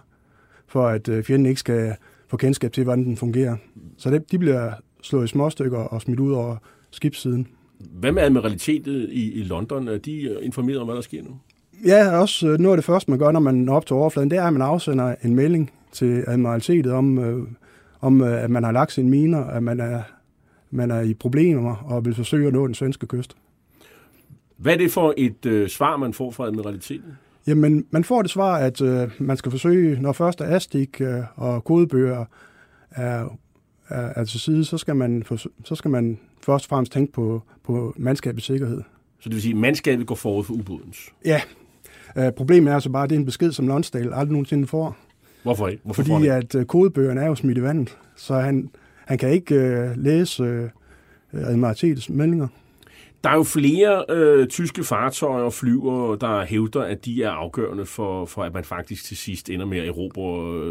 for at fjenden ikke skal få kendskab til, hvordan den fungerer. Så de bliver slået i småstykker og smidt ud over skibssiden. Hvad med admiralitetet i London? Er de informeret om, hvad der sker nu? Ja, også noget af det første, man gør, når man når op til overfladen, det er, at man afsender en melding til admiralitetet om at man har lagt sine miner, at man er i problemer og vil forsøge at nå den svenske kyst. Hvad er det for et svar, man får fra admiraliteten? Jamen, man får det svar, at man skal forsøge, når først astik og kodebøger er til side, så skal man først og fremmest tænke på mandskabets sikkerhed. Så det vil sige, at mandskabet går forud for ubådens? Ja. Problemet er altså bare, at det er en besked, som Lundstedt aldrig nogensinde får. Hvorfor ikke? Fordi at kodebøgerne er jo smidt i vandet, så han kan ikke læse admiralitetets meldinger. Der er jo flere tyske fartøjer og flyver, der hævder, at de er afgørende for at man faktisk til sidst ender med at erobre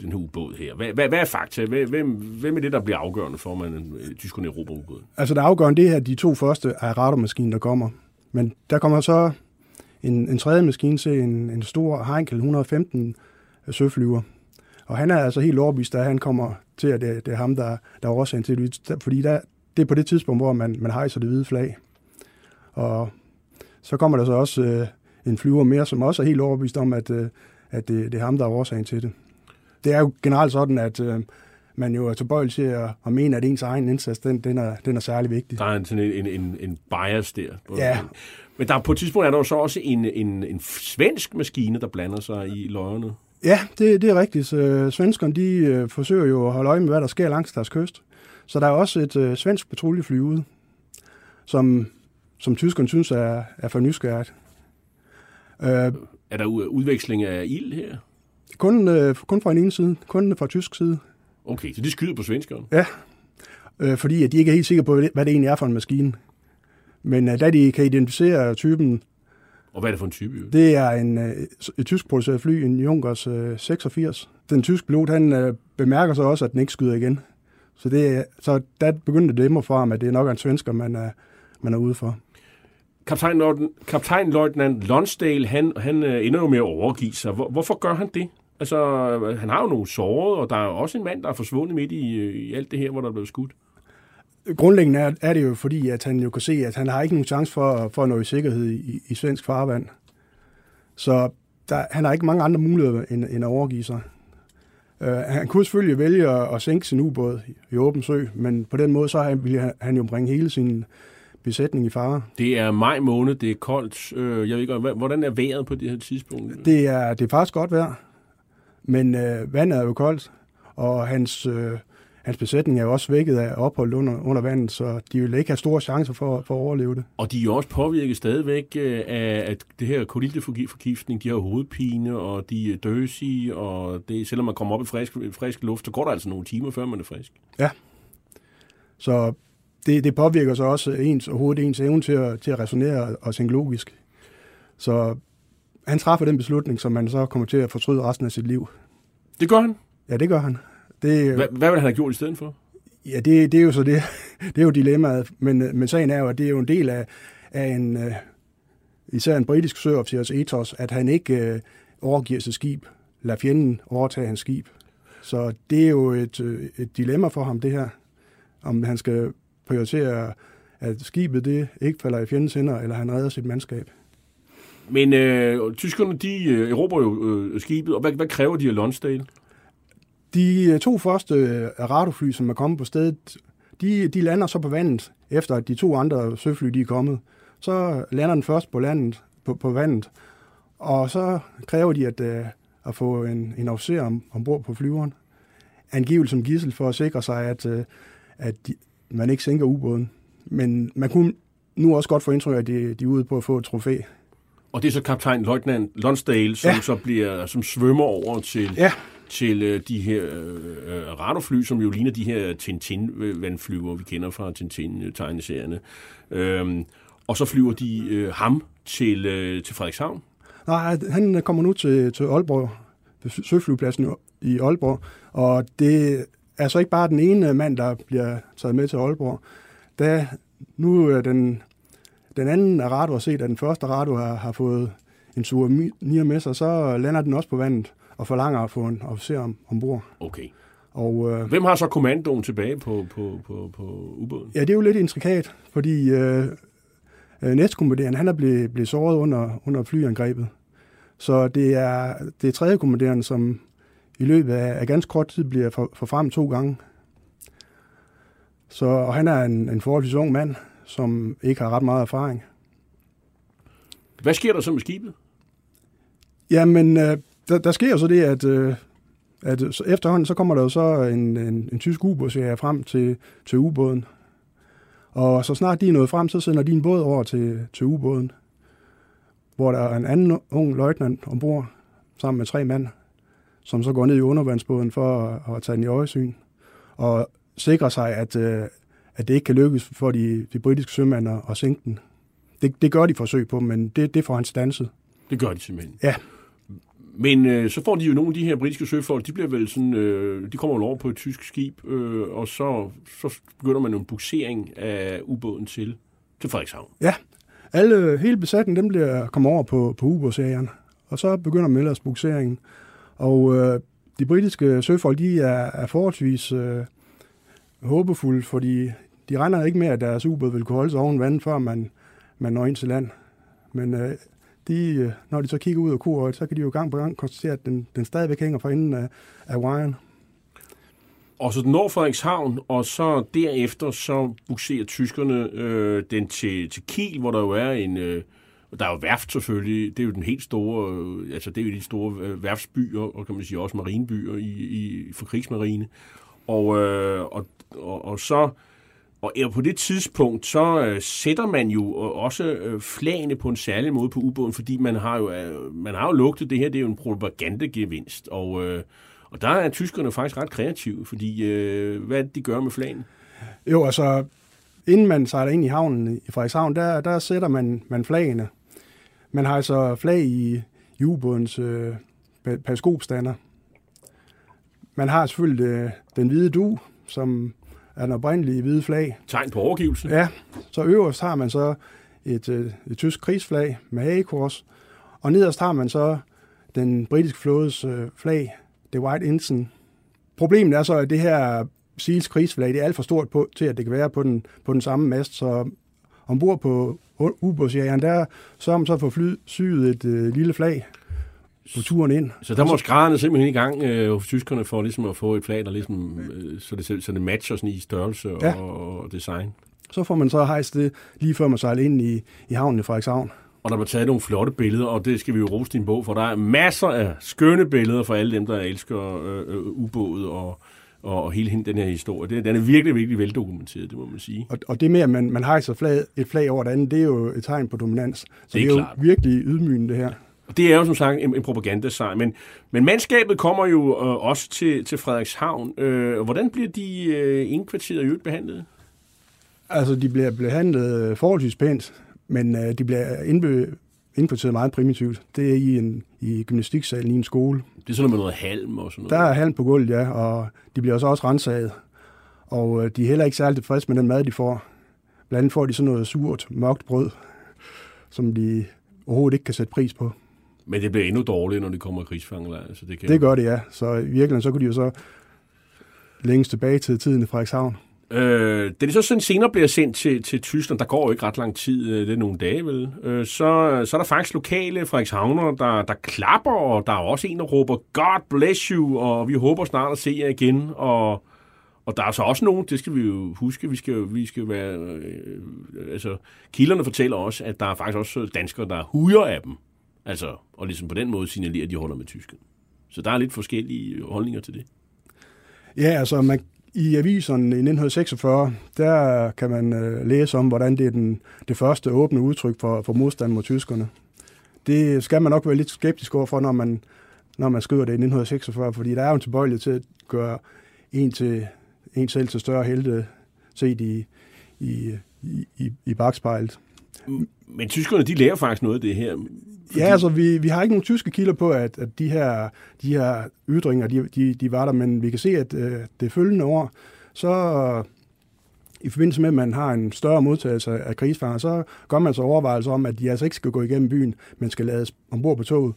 den her ubåd her. Hvad er fakta? Hvem er det, der bliver afgørende for, at man tyskerne erobrer ubåden? Altså det afgørende, det er de to første Arado-maskiner, der kommer. Men der kommer så en tredje maskine til en stor Heinkel 115 søflyver. Og han er altså helt overbevist, at han kommer til, at det er ham, der er årsagen til det. Fordi det er på det tidspunkt, hvor man hejser det hvide flag. Og så kommer der så også en flyver mere, som også er helt overbevist om, at det er ham, der er årsagen til det. Det er jo generelt sådan, at man jo er tilbøjelig til at mene, at ens egen indsats, den er særlig vigtig. Der er sådan en bias der. Ja. Men der, på et tidspunkt er der jo så også en svensk maskine, der blander sig i løjerne. Ja, det er rigtigt. Svenskerne, de forsøger jo at holde øje med, hvad der sker langs deres kyst. Så der er også et svensk patruljefly ude, som tyskerne synes er for nysgerrigt. Er der udveksling af ild her? Kun fra den ene side, kun fra tysk side. Okay, så de skyder på svenskerne? Ja, fordi at de ikke er helt sikre på, hvad det egentlig er for en maskine. Men da de kan identificere typen... Og hvad er det for en type? Det er et tysk produceret fly, en Junkers 86. Den tyske pilot, han bemærker så også, at den ikke skyder igen. Så der begyndte det dæmmer for ham, at det er nok en svensker, man er ude for. Kaptajnløjtnant Lundstedt, han ender jo med at overgive sig. Hvorfor gør han det? Altså, han har jo nogle såret, og der er også en mand, der er forsvundet midt i alt det her, hvor der er blevet skudt. Grundlæggende er det jo fordi, at han jo kan se, at han har ikke nogen chance for at nå i sikkerhed i svensk farvand. Så han har ikke mange andre muligheder end at overgive sig. Han kunne selvfølgelig vælge at sænke sin ubåd i åben sø, men på den måde så ville han jo bringe hele sin besætning i fare. Det er maj måned, det er koldt. Jeg ved ikke, hvordan er vejret på det her tidspunkt? Det er faktisk godt vejr, men vandet er jo koldt, og hans besætning er jo også svækket af ophold under vandet, så de vil ikke have store chancer for at overleve det. Og de er også påvirket stadigvæk af at det her kolilteforgiftning, de har hovedpine, og de er døsige, og det, selvom man kommer op i frisk luft, så går der altså nogle timer, før man er frisk. Ja, så det påvirker så også ens evne til at resonere og tænke logisk. Så han træffer den beslutning, som man så kommer til at fortryde resten af sit liv. Det gør han? Ja, det gør han. Hvad ville han have gjort i stedet for? Ja, det er jo så det. Det er jo dilemmaet. Men sagen er jo, at det er jo en del af en, især en britisk søofficers ethos, at han ikke overgiver sit skib, lader fjenden overtage hans skib. Så det er jo et dilemma for ham, det her. Om han skal prioritere, at skibet det ikke falder i fjendens hænder, eller han redder sit mandskab. Men tyskerne, de erobrer jo skibet, og hvad kræver de af Lundstedt? De to første Arado-fly, som er kommet på stedet, de lander så på vandet, efter at de to andre søfly, de er kommet. Så lander den først på landet, på vandet, og så kræver de at få en officer ombord på flyveren, angiveligt som gidsel for at sikre sig, at man ikke sænker ubåden. Men man kunne nu også godt få indtryk af, at de er ude på at få et trofæ. Og det er så kaptajnløjtnant Lundstedt, som ja. Så bliver som svømmer over til... Ja. Til de her radarfly, som jo ligner de her Tintin-vandflyver, vi kender fra Tintin-tegneserierne. Og så flyver de ham til Frederikshavn. Nej, han kommer nu til Aalborg, søflyvepladsen i Aalborg. Og det er så ikke bare den ene mand, der bliver taget med til Aalborg. Da nu den anden Arado har set, at den første Arado har fået en souvenir med sig, så lander den også på vandet. Og forlanger at få en officer ombord. Okay. Og, hvem har så kommandoen tilbage på ubåden? Ja, det er jo lidt intrikat, fordi næstkommanderende, han er blevet såret under flyangrebet. Så det er tredje kommanderende, som i løbet af ganske kort tid bliver forfremmet 2 gange. Så, og han er en forholdsvis ung mand, som ikke har ret meget erfaring. Hvad sker der så med skibet? Jamen, der sker jo så det, at efterhånden så kommer der jo så en tysk ubådsjæger frem til ubåden. Og så snart de er nået frem, så sender de en båd over til ubåden, hvor der er en anden ung løjtnant ombord, sammen med 3 mand, som så går ned i undervandsbåden for at tage den i øjesyn, og sikre sig, at det ikke kan lykkes for de britiske sømænd at sænke den. Det gør de forsøg på, men det får han standset. Det gør de simpelthen? Ja. Men så får de jo nogle af de her britiske søfolk, de bliver vel sådan, de kommer over på et tysk skib, og så begynder man en buksering af ubåden til Frederikshavn. Ja, hele besætningen, dem kommer over på ubådsjageren, og så begynder man ellers bukseringen. Og de britiske søfolk, de er forholdsvis håbefulde, fordi de regner ikke med, at deres ubåd vil kunne holde sig oven vandet, før man når ind til land. Men når de så kigger ud af koret, så kan de jo gang på gang konstatere, at den stadigvæk hænger fra enden af Warren. Og så den når Frederikshavn, og så derefter så bukserer tyskerne den til Kiel, hvor der jo er der er jo værft selvfølgelig. Det er jo den helt store, det er jo de store værftsbyer, og kan man sige også marinebyer for krigsmarine. Og på det tidspunkt, så sætter man jo også flagene på en særlig måde på ubåden, fordi man har jo lugtet det her, det er jo en propagandagevinst. Og der er tyskerne faktisk ret kreative, fordi hvad er det, de gør med flagene? Jo, altså, inden man sejler ind i havnen i Frederikshavn, der sætter man flagene. Man har altså flag i ubådens periskopstander. Man har selvfølgelig den hvide dug, som er den oprindelige hvide flag. Tegn på overgivelse. Ja, så øverst har man så et tysk krigsflag med hagekors, og nederst har man så den britiske flådes flag, The White Ensign. Problemet er så, at det her Seals krigsflag, det er alt for stort til, at det kan være på den samme mast, så ombord på ubådsjageren, der så har man så fået syet et lille flag på turen ind. Så der må skrædderne simpelthen i gang hos tyskerne for ligesom at få et flag, der ligesom, så det matcher sådan i størrelse og, ja, og design. Så får man så hejst det lige før man sejler ind i havnen i Frederikshavn. Og der var taget nogle flotte billeder, og det skal vi jo rose din bog for. Der er masser af skønne billeder for alle dem, der elsker ubådet og hele den her historie. Den er virkelig, virkelig veldokumenteret, det må man sige. Og det med, at man hejser et flag over det andet, det er jo et tegn på dominans. Så det er jo virkelig ydmygende, det her. Det er jo som sagt en propagandasejr, men mandskabet kommer jo også til Frederikshavn. Hvordan bliver de indkvarteret og øvrigt behandlet? Altså, de bliver behandlet forholdsvis pænt, men de bliver indkvarteret meget primitivt. Det er i gymnastiksalen i en skole. Det er sådan noget halm og sådan noget? Der er halm på gulvet, ja, og de bliver også rensaget. Og de er heller ikke særlig tilfredse med den mad, de får. Blandt andet får de sådan noget surt, mørkt brød, som de overhovedet ikke kan sætte pris på. Men det bliver endnu dårligere, når de kommer i krigsfangelejr. Altså det gør det, ja. Så i virkeligheden, så kunne de jo så længes tilbage til tiden i Frederikshavn. Da de så senere bliver sendt til Tyskland, der går jo ikke ret lang tid, det er nogle dage vel, så er der faktisk lokale frederikshavnere, der klapper, og der er også en, der råber, God bless you, og vi håber snart at se jer igen, og der er så også nogen, det skal vi jo huske, vi skal være, altså kilderne fortæller os, at der er faktisk også danskere, der hujer af dem, altså, og ligesom på den måde signalerer, at de holder med tysken. Så der er lidt forskellige holdninger til det. Ja, altså i aviserne i 1946, der kan man læse om, hvordan det er det første åbne udtryk for modstand mod tyskerne. Det skal man nok være lidt skeptisk overfor, når man skriver det i 1946, fordi der er jo en tilbøjelighed til at gøre en selv til større helte set i bagspejlet. Men tyskerne, de lærer faktisk noget af det her. Fordi... Ja, altså, vi har ikke nogen tyske kilder på, at de her ytringer, de var der, men vi kan se, at det følgende år, så i forbindelse med, at man har en større modtagelse af krigsfanger, så gør man så overvejelser om, at de altså ikke skal gå igennem byen, men skal lades ombord på toget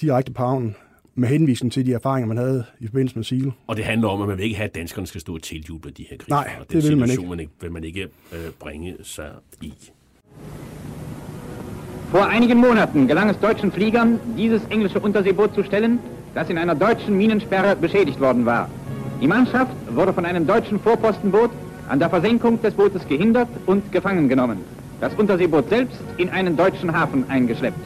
direkte på havnen, med henvisning til de erfaringer, man havde i forbindelse med Seal. Og det handler om, at man vil ikke have, at danskerne skal stå og tiljuble de her krigsfanger. Nej, det vil man ikke. Den situation vil man ikke bringe sig i. Vor einigen Monaten gelang es deutschen Fliegern, dieses englische Unterseeboot zu stellen, das in einer deutschen Minensperre beschädigt worden war. Die Mannschaft wurde von einem deutschen Vorpostenboot an der Versenkung des Bootes gehindert und gefangen genommen. Das Unterseeboot selbst in einen deutschen Hafen eingeschleppt.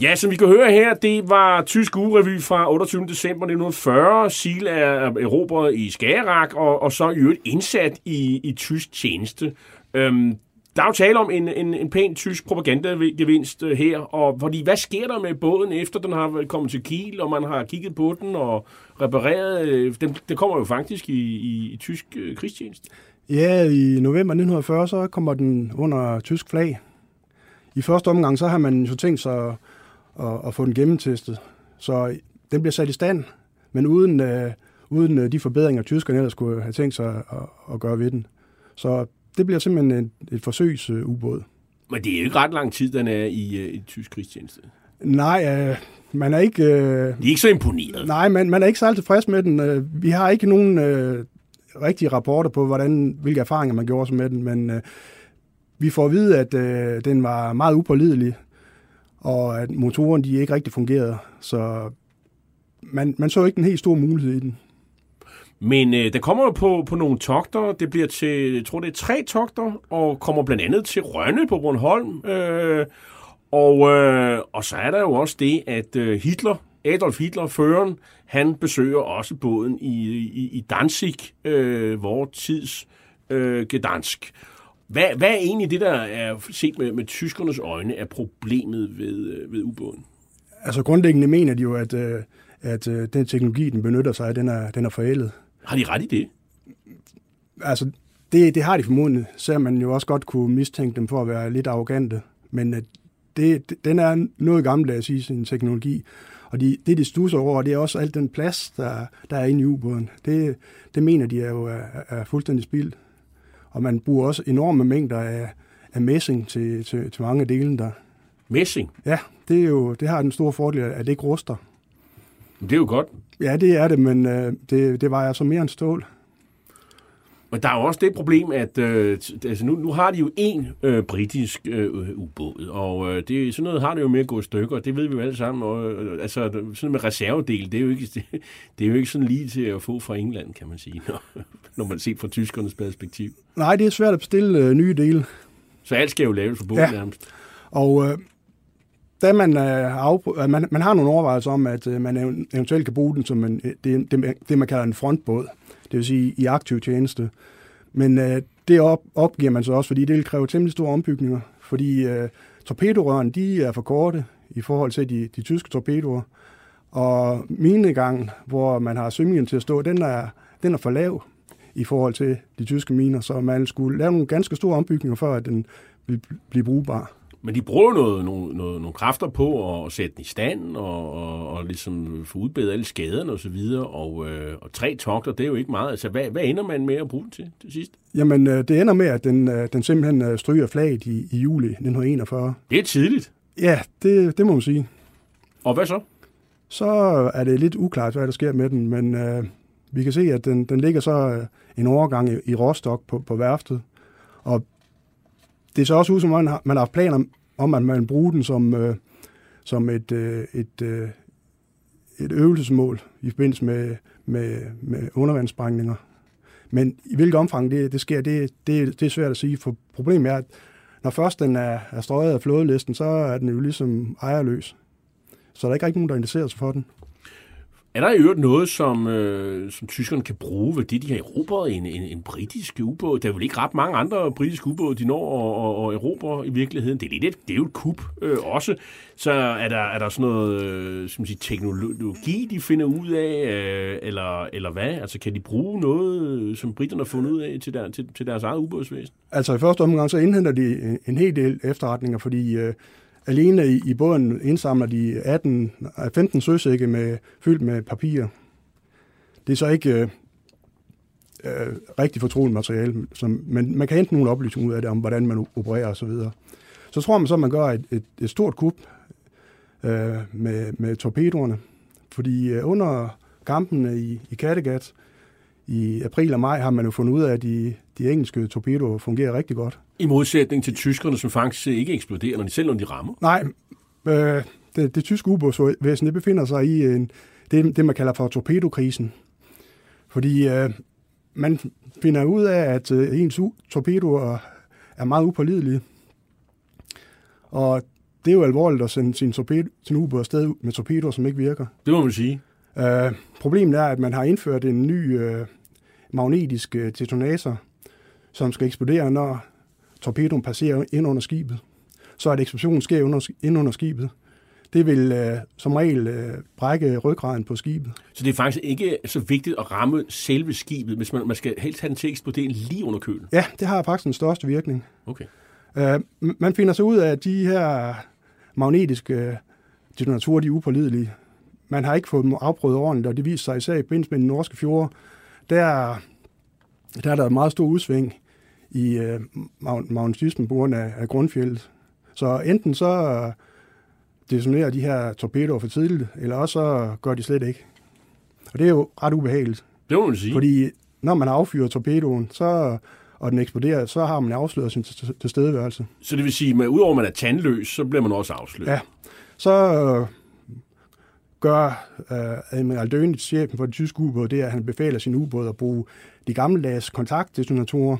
Ja, som vi kan høre her, det var tysk ugerevy fra 28. december 1940. Seal er erobret i Skagerrak og så i øvrigt indsat i tysk tjeneste. Der er jo tale om en pæn tysk propagandagevinst her, og fordi, hvad sker der med båden, efter den har kommet til Kiel, og man har kigget på den og repareret den? Det kommer jo faktisk i tysk krigstjeneste. Ja, i november 1940, så kommer den under tysk flag. I første omgang, så har man jo tænkt sig at få den gennemtestet, så den bliver sat i stand, men uden de forbedringer, tyskerne ellers skulle have tænkt sig at gøre ved den. Så det bliver simpelthen et forsøgsubåd. Men det er jo ikke ret lang tid, den er i tysk krigstjeneste. Nej, man er ikke... De er ikke så imponeret. Nej, man er ikke så tilfreds med den. Vi har ikke nogen rigtige rapporter på, hvilke erfaringer man gjorde med den, men vi får at vide, at den var meget upålidelig, og at motoren de ikke rigtig fungerede, så man så ikke en helt stor mulighed i den. Men der kommer jo på nogle togter. Det bliver til, jeg tror det er 3 togter, og kommer blandt andet til Rønne på Bornholm. Og så er der jo også det, at Adolf Hitler, føreren, han besøger også båden i Danzig, vor tids Gdansk. Hvad er egentlig det, der er set med tyskernes øjne, er problemet ved ubåden? Altså grundlæggende mener de jo, at den teknologi, den benytter sig af, den er forældet. Har de ret i det? Altså, det har de formodentlig, selvom man jo også godt kunne mistænke dem for at være lidt arrogante. Men den er noget gammeldags i sin teknologi. Og de stusser over, det er også alt den plads, der er inde i ubåden. Det mener de er fuldstændig spildt. Og man bruger også enorme mængder af messing til mange dele der. Messing? Ja, det har den store fordel, at det ikke ruster. Det er jo godt. Ja, det er det, men det vejer så mere end stål. Og der er jo også det problem, at altså nu har de jo én britisk ubåd, og det, sådan noget har det jo med at gå i stykker, det ved vi jo alle sammen. Og, altså sådan med reservedel, det er jo ikke sådan lige til at få fra England, kan man sige, når man ser fra tyskernes perspektiv. Nej, det er svært at bestille nye dele. Så alt skal jo laves for båden, ja. Nærmest. Og da man har nogle overvejelser om, at man eventuelt kan bruge den som det, man kalder en frontbåd, det vil sige i aktiv tjeneste. Men det opgiver man så også, fordi det vil kræve temmelig store ombygninger, fordi torpedorørene, de er for korte i forhold til de tyske torpedoer, og minegangen, hvor man har sømningen til at stå, den er for lav i forhold til de tyske miner, så man skulle lave nogle ganske store ombygninger, for at den ville blive brugbar. Men de bruger nogle kræfter på at sætte den i stand og ligesom få udbedret alle skaderne og så videre. Og 3 togter, det er jo ikke meget. Altså, hvad ender man med at bruge den til sidst? Jamen, det ender med, at den simpelthen stryger flaget i juli 1941. Det er tidligt. Ja, det må man sige. Og hvad så? Så er det lidt uklart, hvad der sker med den, men vi kan se, at den ligger så en overgang i Rostock på værftet, og det ser også ud, som om man har haft planer om, at man bruger den som et øvelsesmål i forbindelse med undervandssprængninger. Men i hvilket omfang det sker, det er svært at sige, for problemet er, at når først den er strøget af flådelisten, så er den jo ligesom ejerløs. Så der er ikke rigtig nogen, der interesserer sig for den. Er der i øvrigt noget, som tyskerne kan bruge ved det, de har erobret en britisk ubåd? Der er vel ikke ret mange andre britiske ubåde, de når at erobre i virkeligheden. Det er jo et kup også. Så er der sådan noget teknologi, de finder ud af, eller hvad? Altså kan de bruge noget, som briterne har fundet ud af til deres eget ubådsvæsen? Altså i første omgang, så indhenter de en hel del efterretninger, fordi... Alene i båden indsamler de 15 søsække fyldt med papir. Det er så ikke rigtig fortroligt materiale, men man kan hente nogle oplysninger ud af det, om hvordan man opererer osv. Så tror man så, at man gør et stort kup med torpedoerne, Fordi under kampene i Kattegat i april og maj har man jo fundet ud af, at de engelske torpedoer fungerer rigtig godt. I modsætning til tyskerne, som faktisk ikke eksploderer, når de selv når de rammer? Nej, det tyske ubådsvæsen det befinder sig i det, man kalder for torpedokrisen. Fordi man finder ud af, at ens torpedoer er meget upålidelige. Og det er jo alvorligt at sende sin ubåd afsted med torpedoer, som ikke virker. Det må man sige. Problemet er, at man har indført en ny magnetisk detonator, som skal eksplodere, når torpedoen passerer ind under skibet. Så at eksplosionen sker ind under skibet. Det vil som regel brække ryggraden på skibet. Så det er faktisk ikke så vigtigt at ramme selve skibet, hvis man skal helst have den til at eksplodere lige under kølen? Ja, det har faktisk den største virkning. Okay. Man finder så ud af, at de her magnetiske detonatorer, de er upålidelige. Man har ikke fået dem afprøvet ordentligt, og det viser sig især i forbindelse med den norske fjorde. Der er der et meget stor udsving i magnetismen på grund af grundfjeldet. Så enten så detonerer de her torpedoer for tidligt, eller også så gør de slet ikke. Og det er jo ret ubehageligt. Det må man sige. Fordi når man affyrer torpedoen, så og den eksploderer, så har man afsløret sin tilstedeværelse. Så det vil sige, at udover at man er tandløs, så bliver man også afsløret? Ja. Så gør Admiral Dönitz, chefen for det tyske ubåd, det er, at han befaler sin ubåd at bruge de gammeldags kontaktdetonatorer.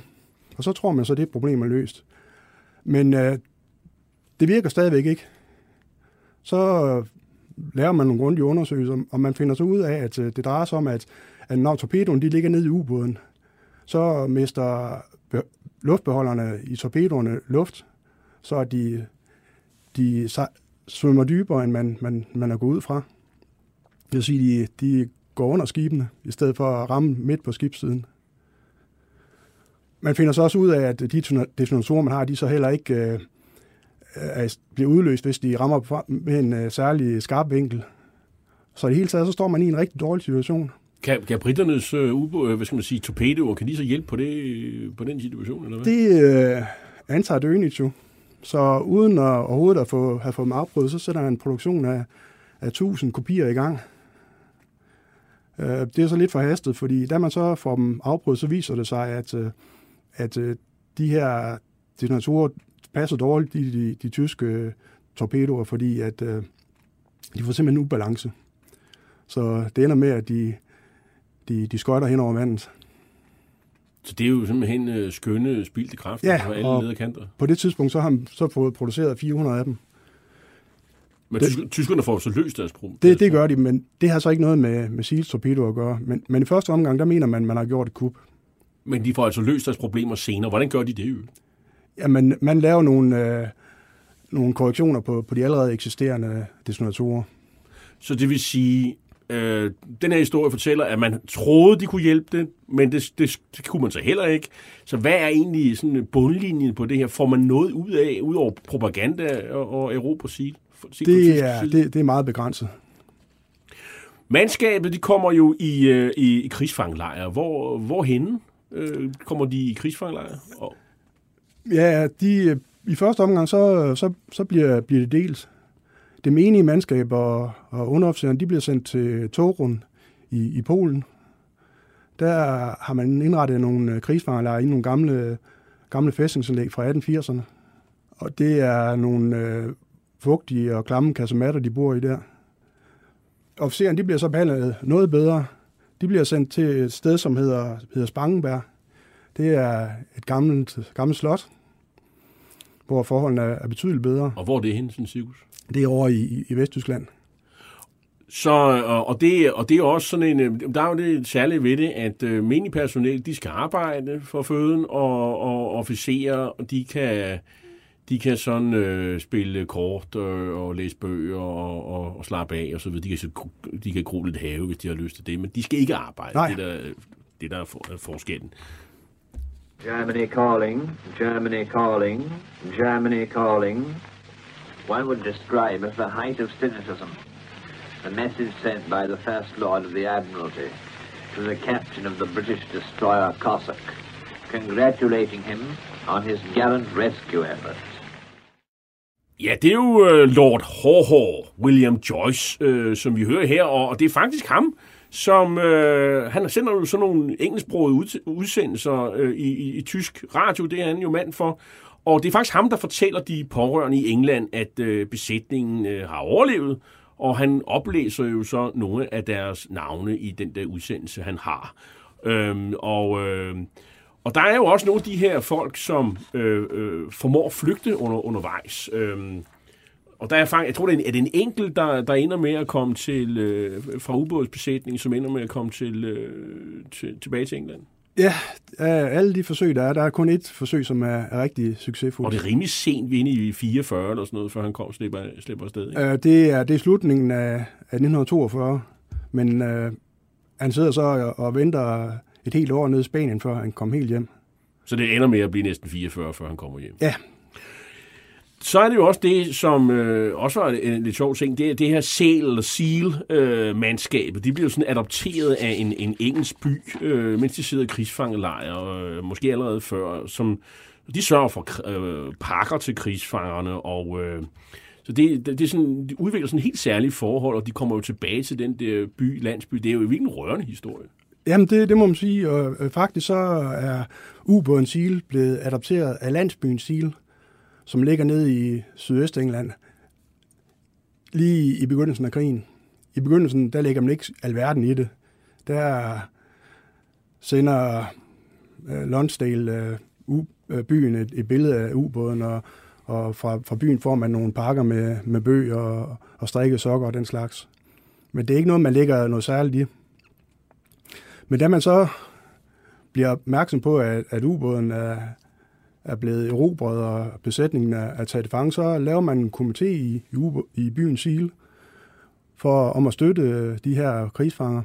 Og så tror man så, at det problem er løst. Men det virker stadigvæk ikke. Så laver man nogle grundige undersøgelser, og man finder så ud af, at det drejer sig om, at når torpedoen de ligger ned i ubåden, så mister luftbeholderne i torpedoerne luft, så de svømmer dybere, end man er gået ud fra. Det vil sige, at de går under skibene, i stedet for at ramme midt på skibssiden. Man finder så også ud af, at de detonatorer, man har, de så heller ikke bliver udløst, hvis de rammer med en særlig skarp vinkel. Så i det hele taget, så står man i en rigtig dårlig situation. Kan briternes torpedoer, kan de så hjælpe på den situation, eller hvad? Det antager Dönitz jo. Så uden overhovedet at have fået dem afprøvet, så sætter han en produktion af 1000 kopier i gang. Det er så lidt forhastet, fordi da man så får dem afprøvet, så viser det sig, at de her detonatorer passer dårligt i de tyske torpedoer, fordi at de får simpelthen en ubalance. Så det ender med, at de skøjter hen over vandet. Så det er jo simpelthen skønne, spildte kræfter på alle lederkanter. På det tidspunkt så har han så fået produceret 400 af dem. Men tyskerne får så løst deres problem. Det gør de, men det har så ikke noget med Seals torpedoer at gøre. Men i første omgang, der mener man har gjort et kup. Men de får altså løst deres problemer senere. Hvordan gør de det jo? Jamen, man laver nogle korrektioner på de allerede eksisterende detonatorer. Så det vil sige, den her historie fortæller, at man troede, de kunne hjælpe det, men det kunne man så heller ikke. Så hvad er egentlig sådan bundlinjen på det her? Får man noget ud af, ud over propaganda og Europa sig? Det er meget begrænset. Mandskabet, de kommer jo i krigsfangelejre. Hvorhenne kommer de i krigsfangelejre? Ja, i første omgang så bliver det delt. Det menige mandskab og underofficeren, de bliver sendt til Togrun i Polen. Der har man indrettet nogle krigsfangelejre i nogle gamle fæstningsanlæg fra 1880'erne. Og det er nogle fugtige og klamme kasematter, de bor i der. Officeren, de bliver så behandlet noget bedre. De bliver sendt til et sted, som hedder Spangenberg. Det er et gammelt slot, hvor forholdene er betydeligt bedre. Og hvor er det henne, sådan cirkus? Det er over i Vesttyskland. Så, og det er også sådan en, der er jo det særlige ved det, at menige personel, de skal arbejde for føden, og officerer, de kan sådan spille kort og læse bøger og slappe af og så videre. De kan gro lidt have, hvis de har lyst til det, men de skal ikke arbejde. Nej. Det der er forskellen. Germany calling, Germany calling, Germany calling. One would describe as the height of cynicism the message sent by the First Lord of the Admiralty to the captain of the British destroyer Cossack, congratulating him on his gallant rescue efforts. Ja, det er jo Lord Haw-Haw, William Joyce, som vi hører her, og det er faktisk ham, som han sender jo sådan nogle engelsksprogede udsendelser i tysk radio, det er han jo mand for, og det er faktisk ham, der fortæller de pårørende i England, at besætningen har overlevet, og han oplæser jo så nogle af deres navne i den der udsendelse, han har. Og der er jo også nogle af de her folk, som formår flygte undervejs. Og der er faktisk, jeg tror, det er en enkelt, der ender med at komme til, fra ubådsbesætningen, som ender med at komme til, tilbage til England. Ja, alle de forsøg, der er kun et forsøg, som er rigtig succesfuldt. Og det er rimelig sent, vi er inde i 44 eller sådan noget, før han slipper afsted. Det er slutningen af 1942, men han sidder så og venter et helt år nede i Spanien, før han kom helt hjem. Så det ender med at blive næsten 44, før han kommer hjem? Ja. Så er det jo også det, som også var en lidt sjov ting, det er det her Seal-mandskabet. De bliver jo sådan adopteret af en engelsk by, mens de sidder i krigsfangelejre, måske allerede før, som de sørger for pakker til krigsfangerne, og så det er sådan, de udvikler sådan et helt særligt forhold, og de kommer jo tilbage til den der landsby. Det er jo virkelig en rørende historie. Jamen, det må man sige, og faktisk så er ubåden Seal blevet adopteret af landsbyen Seal, som ligger nede i Sydøstengland, lige i begyndelsen af krigen. I begyndelsen, der ligger man ikke alverden i det. Der sender Lundstedt byen et billede af ubåden, og fra byen får man nogle pakker med bøger og strikket sokker og den slags. Men det er ikke noget, man lægger noget særligt i. Men da man så bliver opmærksom på, at ubåden er blevet erobret, og besætningen er taget i fange, så laver man en komité i byen Seal om at støtte de her krigsfanger.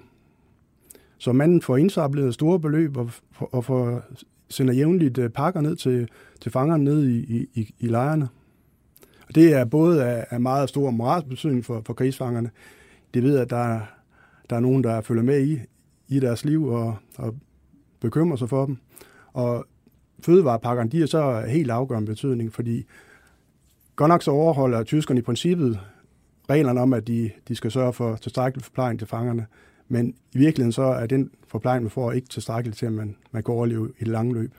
Så man får indsamlet store beløb og sender jævnligt pakker ned til fangerne nede i lejrene. Og det er både af meget stor moralsk betydning for krigsfangerne. Det ved, at der er nogen, der følger med i deres liv og bekymrer sig for dem. Og fødevarepakkerne, de er så helt afgørende betydning, fordi godt nok så overholder tyskerne i princippet reglerne om, at de skal sørge for tilstrækkelig forplejning til fangerne, men i virkeligheden så er den forplejning, man får, ikke tilstrækkelig til, at man kan overleve i det lange løb.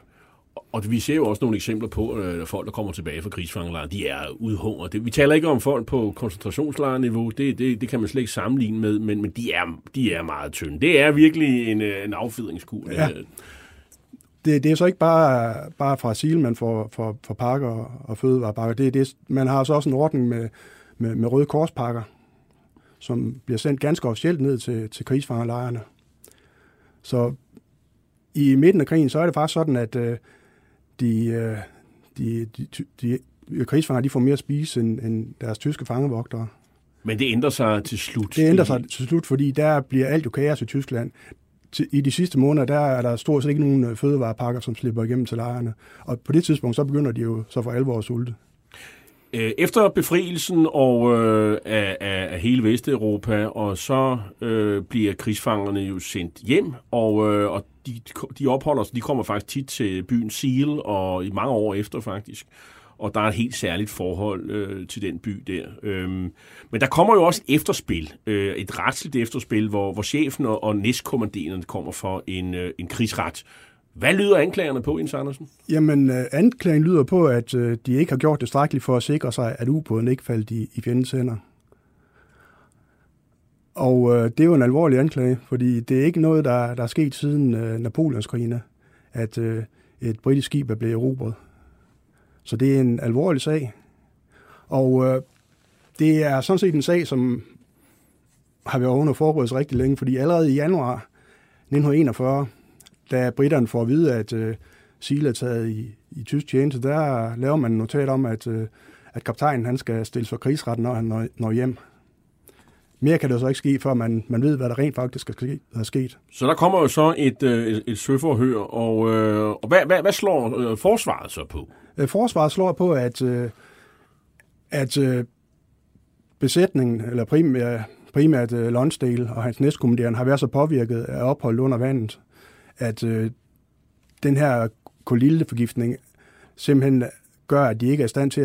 Og vi ser jo også nogle eksempler på, at folk, der kommer tilbage fra krigsfangelejren, de er udhungret. Vi taler ikke om folk på koncentrationslejrniveau, det kan man slet ikke sammenligne med, men de er meget tynde. Det er virkelig en affedringskur. Ja. Det er så ikke bare fra Seal, man får pakker og fødevarepakker. Man har så også en ordning med røde korspakker, som bliver sendt ganske officielt ned til krigsfangerlejrene. Så i midten af krigen, så er det faktisk sådan, at de krigsfanger, de får mere at spise end deres tyske fangevogtere. Men det ændrer sig til slut? Det ændrer sig til slut, fordi der bliver alt jo kaos i Tyskland. I de sidste måneder, der er der stort set ikke nogen fødevarepakker, som slipper igennem til lejrene. Og på det tidspunkt, så begynder de jo så for alvor at sulte. Efter befrielsen af hele Vesteuropa, og så bliver krigsfangerne jo sendt hjem, og de opholder sig, de kommer faktisk tit til byen Seal, og i mange år efter faktisk. Og der er et helt særligt forhold til den by der. Men der kommer jo også et efterspil, et retsligt efterspil, hvor chefen og næstkommanderende kommer for en krigsret. Hvad lyder anklagerne på, Jens Andersen? Jamen, anklagen lyder på, at de ikke har gjort det tilstrækkeligt for at sikre sig, at ubåden ikke faldt i fjendens hænder. Og det er jo en alvorlig anklage, fordi det er ikke noget, der er sket siden Napoleonskrigene, at et britisk skib er blevet erobret. Så det er en alvorlig sag, og det er sådan set en sag, som har været under forberedelse rigtig længe, fordi allerede i januar 1941, da britterne får at vide, at Seal er taget i tysk tjeneste, der laver man en notat om, at kaptajnen han skal stilles for krigsretten, når han når hjem. Mere kan det så ikke ske, før man ved, hvad der rent faktisk er sket. Så der kommer jo så et søforhør, og hvad slår forsvaret så på? Forsvaret slår på, at besætningen, eller primært Lundstedt og hans næstkommanderende, har været så påvirket af opholdet under vandet, at den her kulilteforgiftning simpelthen gør, at de ikke er i stand til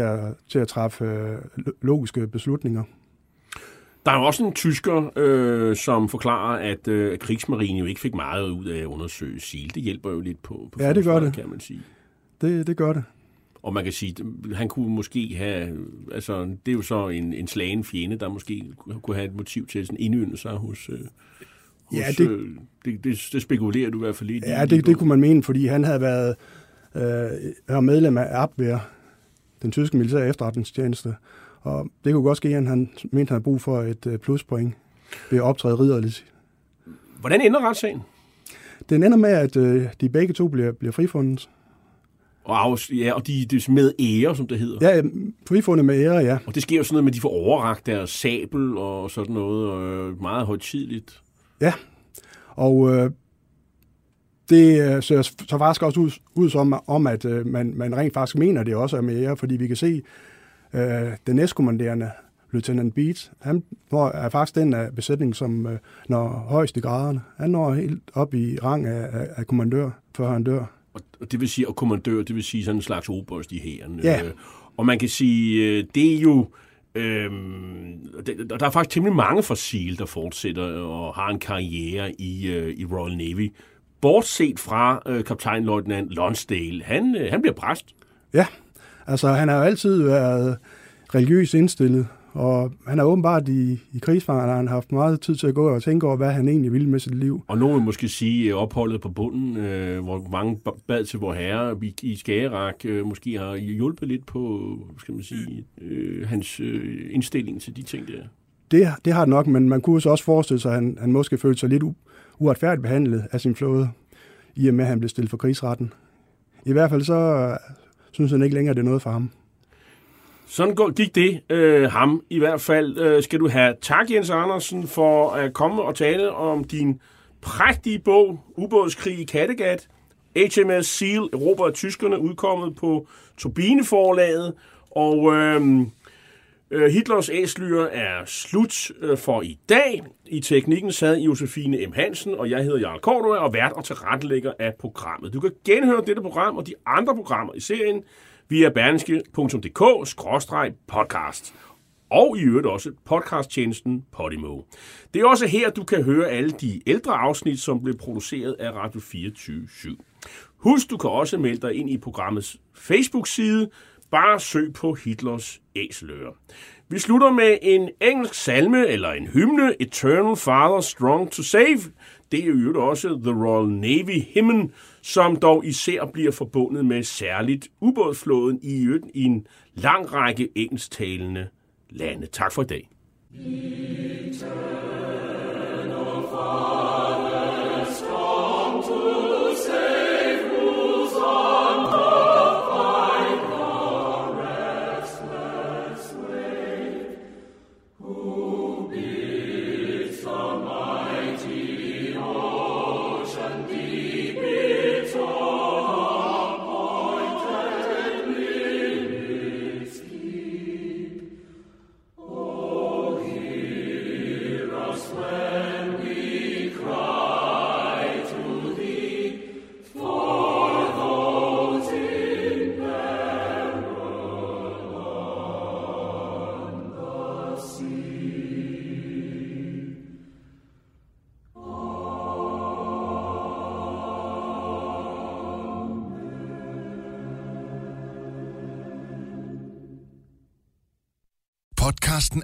at træffe logiske beslutninger. Der er jo også en tysker, som forklarer, at krigsmarinen jo ikke fik meget ud af at undersøge Seal. Det hjælper jo lidt på ja, det gør det, kan man sige. Det gør det. Og man kan sige, han kunne måske have, altså det er jo så en slagen fjende, der måske kunne have et motiv til at indynde sig hos ja, det spekulerer du i hvert fald lidt. Ja, det kunne man mene, fordi han havde været medlem af Abwehr, den tyske militære efterretningstjeneste, og det kunne godt ske, at han mente, han havde brug for et pluspoint ved at optræde ridderligt. Hvordan ender retssagen? Den ender med, at de begge to bliver frifundet. Og de er med ære, som det hedder. Ja, frifundet med ære, ja. Og det sker jo sådan noget med, at de får overragt deres sabel og sådan noget, og meget højtideligt. Ja, og det ser så faktisk også ud som om, at man rent faktisk mener, det også er med ære, fordi vi kan se, den næstkommanderende, løjtnant Beats, han er faktisk den af besætningen, som når højst i graderne. Han når helt op i rang af kommandør, før han dør. Og det vil sige, og kommandør, det vil sige sådan en slags oberst i hæren. Ja. Og man kan sige, det er jo... der er faktisk temmelig mange fra Seal, der fortsætter og har en karriere i Royal Navy. Bortset fra kaptajnløjtnant Lonsdale. Han bliver præst. Ja, altså han har jo altid været religiøst indstillet, og han har åbenbart i krigsfangerne haft meget tid til at gå og tænke over, hvad han egentlig ville med sit liv. Og nogen vil måske sige opholdet på bunden, hvor mange bad til vor herre i Skagerrak, måske har hjulpet lidt på, skal man sige, hans indstilling til de ting der. Det har det nok, men man kunne så også forestille sig, at han måske følte sig lidt uretfærdigt behandlet af sin flåde, i og med, at han blev stillet for krigsretten. I hvert fald så synes han ikke længere, det er noget for ham. Sådan gik det ham i hvert fald. Skal du have tak, Jens Andersen, for at komme og tale om din prægtige bog, Ubådskrig i Kattegat, HMS Seal, Europa og tyskerne, udkommet på Turbine-forlaget, og Hitlers æslyre er slut for i dag. I teknikken sad Josefine M. Hansen, og jeg hedder Jarl Cordua, og vært og tilrettelægger af programmet. Du kan genhøre dette program og de andre programmer i serien via berlingske.dk/podcast, og i øvrigt også podcasttjenesten Podimo. Det er også her, du kan høre alle de ældre afsnit, som blev produceret af Radio 24/7. Husk, du kan også melde dig ind i programmets Facebook-side. Bare søg på Hitlers æseløre. Vi slutter med en engelsk salme, eller en hymne, Eternal Father Strong to Save. Det er jo også The Royal Navy-hymnen, som dog især bliver forbundet med særligt ubådsflåden i en lang række engelsktalende lande. Tak for i dag. Podcasten